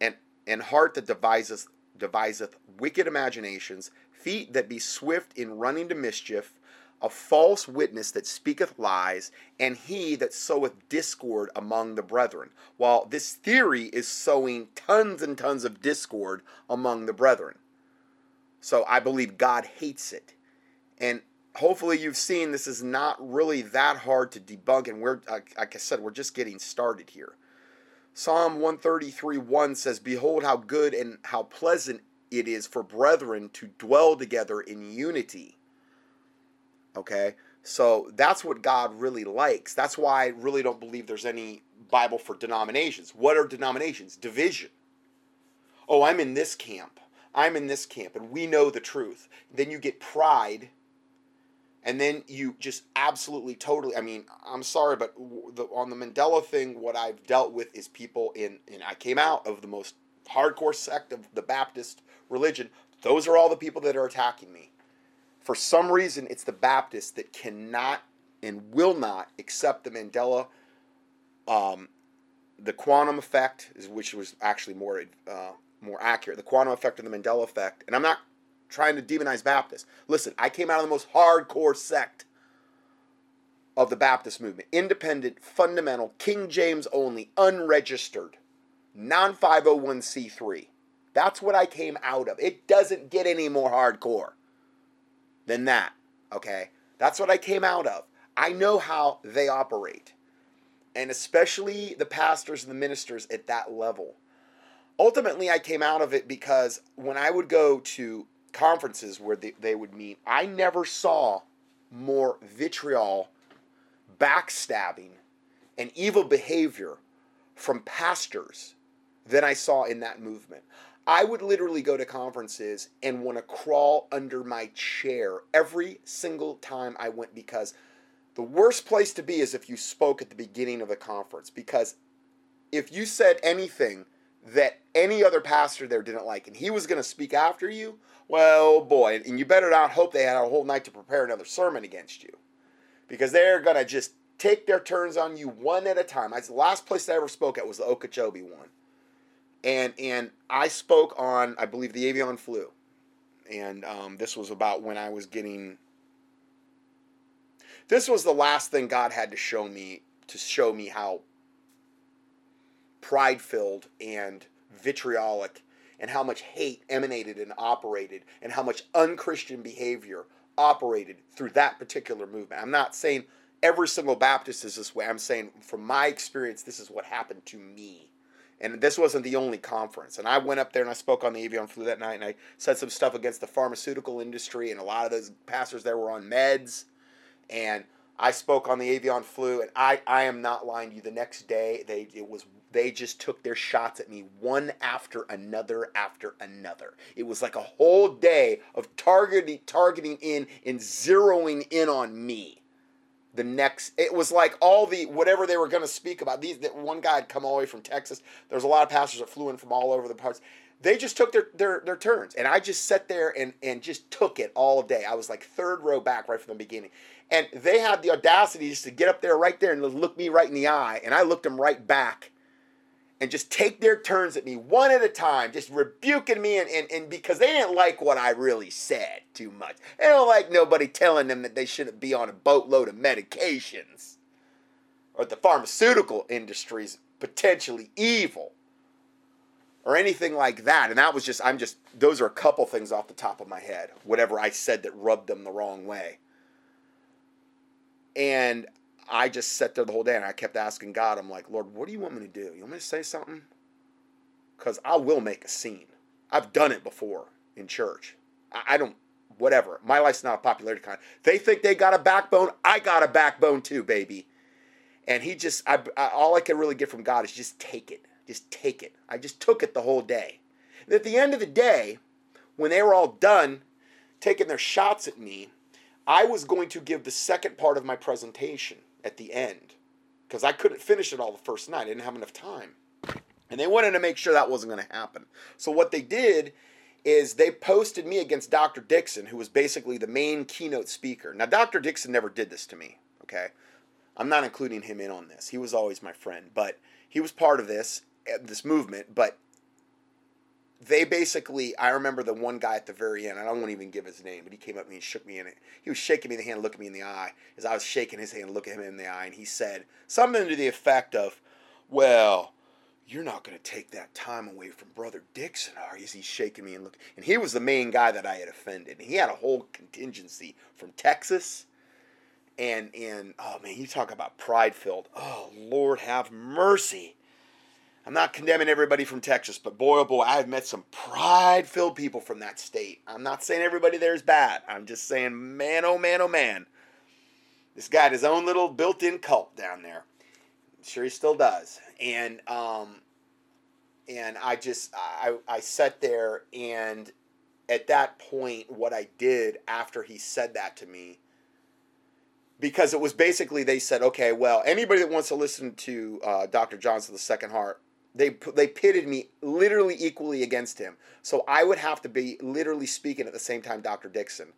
and heart that deviseth wicked imaginations, feet that be swift in running to mischief, a false witness that speaketh lies, and he that soweth discord among the brethren. Well, this theory is sowing tons and tons of discord among the brethren. So I believe God hates it. And hopefully you've seen this is not really that hard to debunk, and we're, like I said, we're just getting started here. Psalm 133:1 says, "Behold how good and how pleasant it is for brethren to dwell together in unity." Okay, so that's what God really likes. That's why I really don't believe there's any Bible for denominations. What are denominations? Division. Oh, I'm in this camp. I'm in this camp, and we know the truth. Then you get pride. And then you just absolutely, totally, I mean, I'm sorry, but on the Mandela thing, what I've dealt with is people and I came out of the most hardcore sect of the Baptist religion. Those are all the people that are attacking me. For some reason, it's the Baptists that cannot and will not accept the Mandela, the quantum effect, which was actually more accurate, the quantum effect and the Mandela effect. And I'm not trying to demonize Baptists. Listen, I came out of the most hardcore sect of the Baptist movement. Independent, fundamental, King James only, unregistered, non-501c3. That's what I came out of. It doesn't get any more hardcore than that, okay? That's what I came out of. I know how they operate, and especially the pastors and the ministers at that level. Ultimately, I came out of it because when I would go to conferences where they would meet, I never saw more vitriol, backstabbing, and evil behavior from pastors than I saw in that movement. I would literally go to conferences and want to crawl under my chair every single time I went, because the worst place to be is if you spoke at the beginning of the conference, because if you said anything that any other pastor there didn't like, and he was going to speak after you, well, boy, and you better not hope they had a whole night to prepare another sermon against you, because they're going to just take their turns on you one at a time. The last place I ever spoke at was the Okeechobee one. And I spoke on, I believe, the avian flu. And this was about when I was getting, this was the last thing God had to show me how pride-filled and vitriolic and how much hate emanated and operated and how much unchristian behavior operated through that particular movement. I'm not saying every single Baptist is this way. I'm saying from my experience, this is what happened to me. And this wasn't the only conference. And I went up there and I spoke on the avian flu that night, and I said some stuff against the pharmaceutical industry, and a lot of those pastors there were on meds. And I spoke on the avian flu, and I am not lying to you. The next day, they just took their shots at me one after another after another. It was like a whole day of targeting in and zeroing in on me. The next, it was like all the, whatever they were going to speak about, that one guy had come all the way from Texas. There was a lot of pastors that flew in from all over the parts. They just took their turns. And I just sat there and just took it all day. I was like third row back right from the beginning. And they had the audacity just to get up there right there and look me right in the eye. And I looked them right back and just take their turns at me one at a time, just rebuking me. And because they didn't like what I really said too much. They don't like nobody telling them that they shouldn't be on a boatload of medications, or the pharmaceutical industry's potentially evil, or anything like that. And that was just, those are a couple things off the top of my head, whatever I said that rubbed them the wrong way. And I just sat there the whole day and I kept asking God, I'm like, Lord, what do you want me to do? You want me to say something? Because I will make a scene. I've done it before in church. I don't, whatever. My life's not a popularity contest. They think they got a backbone. I got a backbone too, baby. And he just, all I could really get from God is just take it. Just take it. I just took it the whole day. And at the end of the day, when they were all done taking their shots at me, I was going to give the second part of my presentation at the end because I couldn't finish it all the first night. I didn't have enough time. And they wanted to make sure that wasn't going to happen. So what they did is they posted me against Dr. Dixon, who was basically the main keynote speaker. Now, Dr. Dixon never did this to me, okay? I'm not including him in on this. He was always my friend, but he was part of this movement, but they basically, I remember the one guy at the very end, and I won't even give his name, but he came up to me and shook me in it. He was shaking me in the hand, looking me in the eye, as I was shaking his hand, looking him in the eye, and he said something to the effect of, well, you're not going to take that time away from Brother Dixon, are you? He's shaking me and looking. And he was the main guy that I had offended. And he had a whole contingency from Texas. And oh, man, you talk about pride-filled. Oh, Lord, have mercy. I'm not condemning everybody from Texas, but boy, oh, boy, I've met some pride-filled people from that state. I'm not saying everybody there is bad. I'm just saying, man, oh, man, oh, man. This guy had his own little built-in cult down there. I'm sure he still does. And I just, I sat there, and at that point, what I did after he said that to me, because it was basically, they said, okay, well, anybody that wants to listen to Dr. Johnson, the Second Heart, they pitted me literally equally against him. So I would have to be literally speaking at the same time Dr. Dixon,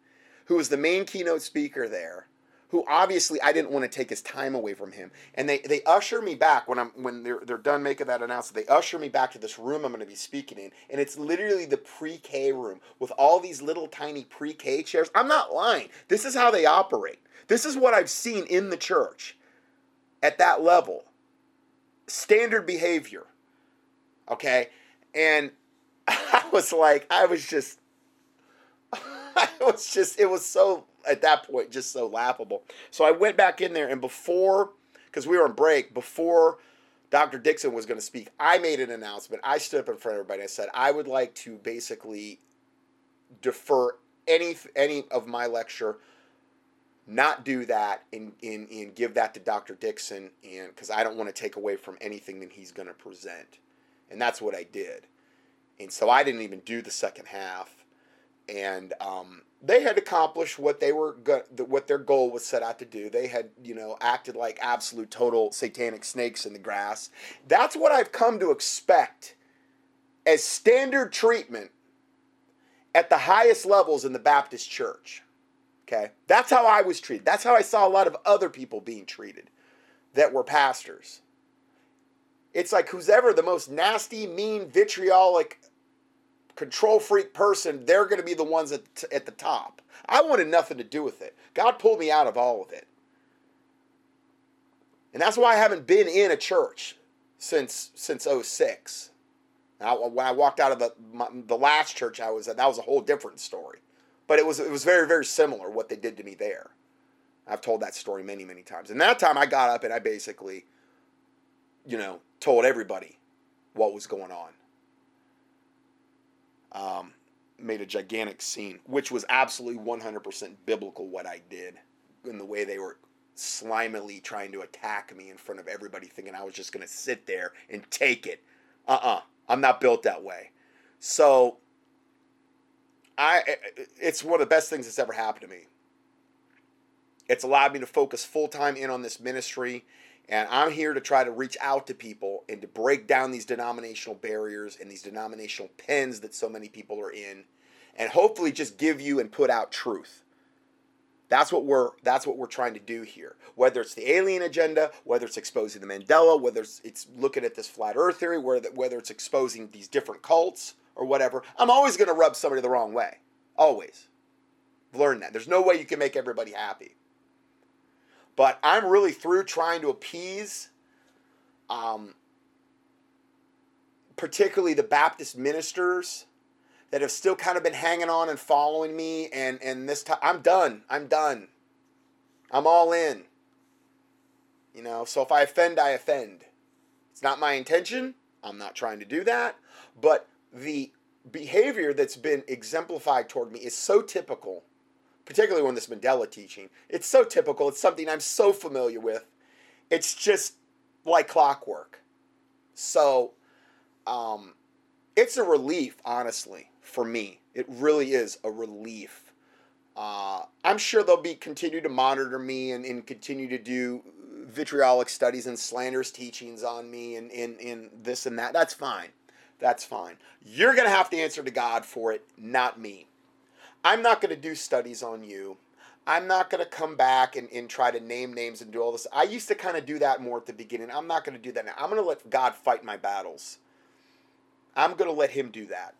who was the main keynote speaker there, who obviously I didn't want to take his time away from him. And they usher me back when they're done making that announcement. They usher me back to this room I'm going to be speaking in. And it's literally the pre-K room with all these little tiny pre-K chairs. I'm not lying. This is how they operate. This is what I've seen in the church at that level. Standard behavior. Okay? And it was so, at that point, just so laughable. So I went back in there, and because we were on break, before Dr. Dixon was going to speak, I made an announcement. I stood up in front of everybody. I said, I would like to basically defer any of my lecture, not do that, and give that to Dr. Dixon, and because I don't want to take away from anything that he's going to present. And that's what I did. And so I didn't even do the second half. And they had accomplished what they were what their goal was set out to do. They had, acted like absolute total satanic snakes in the grass. That's what I've come to expect as standard treatment at the highest levels in the Baptist Church. Okay? That's how I was treated. That's how I saw a lot of other people being treated that were pastors. It's like who's ever the most nasty, mean, vitriolic, control freak person, they're going to be the ones at the top. I wanted nothing to do with it. God pulled me out of all of it. And that's why I haven't been in a church since 06. When I walked out of the last church I was at, that was a whole different story. But it was very, very similar what they did to me there. I've told that story many, many times. And that time I got up and I basically, told everybody what was going on. Made a gigantic scene, which was absolutely 100% biblical what I did, in the way they were slimily trying to attack me in front of everybody, thinking I was just going to sit there and take it. I'm not built that way. So it's one of the best things that's ever happened to me. It's allowed me to focus full-time in on this ministry. And I'm here to try to reach out to people and to break down these denominational barriers and these denominational pens that so many people are in, and hopefully just give you and put out truth. That's what we're trying to do here. Whether it's the alien agenda, whether it's exposing the Mandela, whether it's looking at this flat earth theory, whether it's exposing these different cults or whatever, I'm always going to rub somebody the wrong way. Always. I've learned that. There's no way you can make everybody happy. But I'm really through trying to appease particularly the Baptist ministers that have still kind of been hanging on and following me. And this time, I'm done. I'm all in. You know, so if I offend, I offend. It's not my intention. I'm not trying to do that. But the behavior that's been exemplified toward me is so typical, particularly when this Mandela teaching, it's so typical. It's something I'm so familiar with. It's just like clockwork. So it's a relief, honestly, for me. It really is a relief. I'm sure they'll be continue to monitor me and continue to do vitriolic studies and slanderous teachings on me and this and that. That's fine. That's fine. You're going to have to answer to God for it, not me. I'm not going to do studies on you. I'm not going to come back and try to name names and do all this. I used to kind of do that more at the beginning. I'm not going to do that now. I'm going to let God fight my battles. I'm going to let him do that.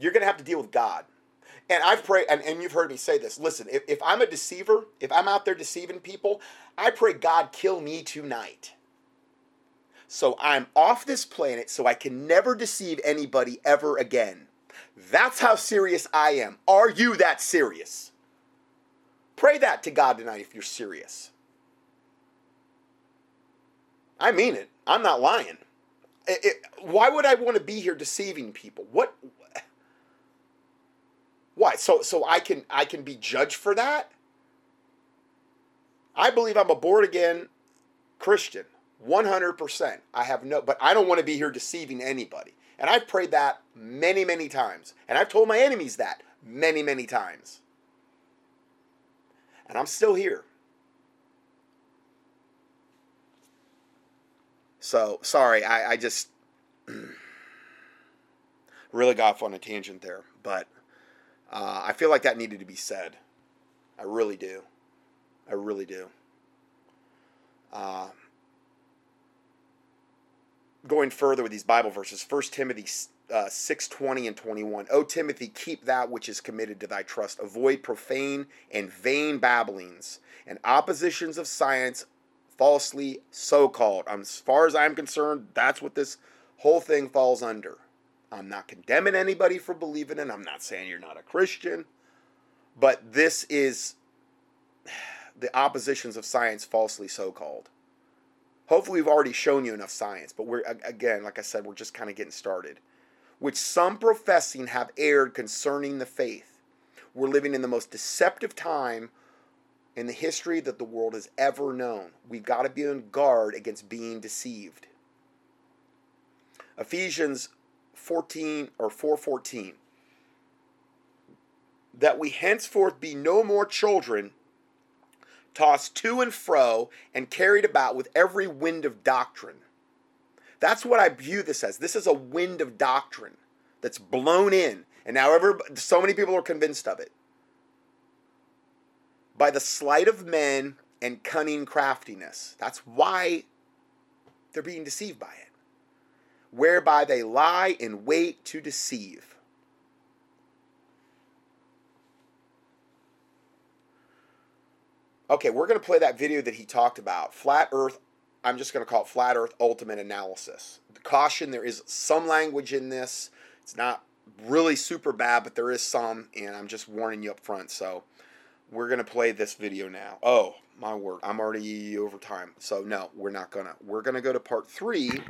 You're going to have to deal with God. And I've prayed, and you've heard me say this. Listen, if I'm a deceiver, if I'm out there deceiving people, I pray, God, kill me tonight. So I'm off this planet so I can never deceive anybody ever again. That's how serious I am. Are you that serious? Pray that to God tonight if you're serious. I mean it. I'm not lying. Why would I want to be here deceiving people? What? Why? So I can be judged for that? I believe I'm a born-again Christian, 100%. But I don't want to be here deceiving anybody. And I've prayed that many, many times. And I've told my enemies that many, many times. And I'm still here. So, sorry, I just really got off on a tangent there. But I feel like that needed to be said. I really do. I really do. Going further with these Bible verses, 1 Timothy 6:20 and 21. O Timothy, keep that which is committed to thy trust. Avoid profane and vain babblings and oppositions of science, falsely so-called. As far as I'm concerned, that's what this whole thing falls under. I'm not condemning anybody for believing in. I'm not saying you're not a Christian. But this is the oppositions of science, falsely so-called. Hopefully we've already shown you enough science, but we're, again, like I said, we're just kind of getting started. Which some professing have erred concerning the faith. We're living in the most deceptive time in the history that the world has ever known. We've got to be on guard against being deceived. Ephesians 4:14, that we henceforth be no more children, tossed to and fro and carried about with every wind of doctrine. That's what I view this as. This is a wind of doctrine that's blown in, and now so many people are convinced of it, by the sleight of men and cunning craftiness. That's why they're being deceived by it. Whereby they lie in wait to deceive. Okay, we're going to play that video that he talked about. Flat Earth, I'm just going to call it Flat Earth Ultimate Analysis. The caution, there is some language in this. It's not really super bad, but there is some, and I'm just warning you up front. So we're going to play this video now. Oh, my word, I'm already over time. So no, we're not going to. We're going to go to part 3.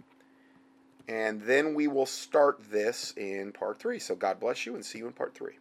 And then we will start this in part 3. So God bless you and see you in part 3.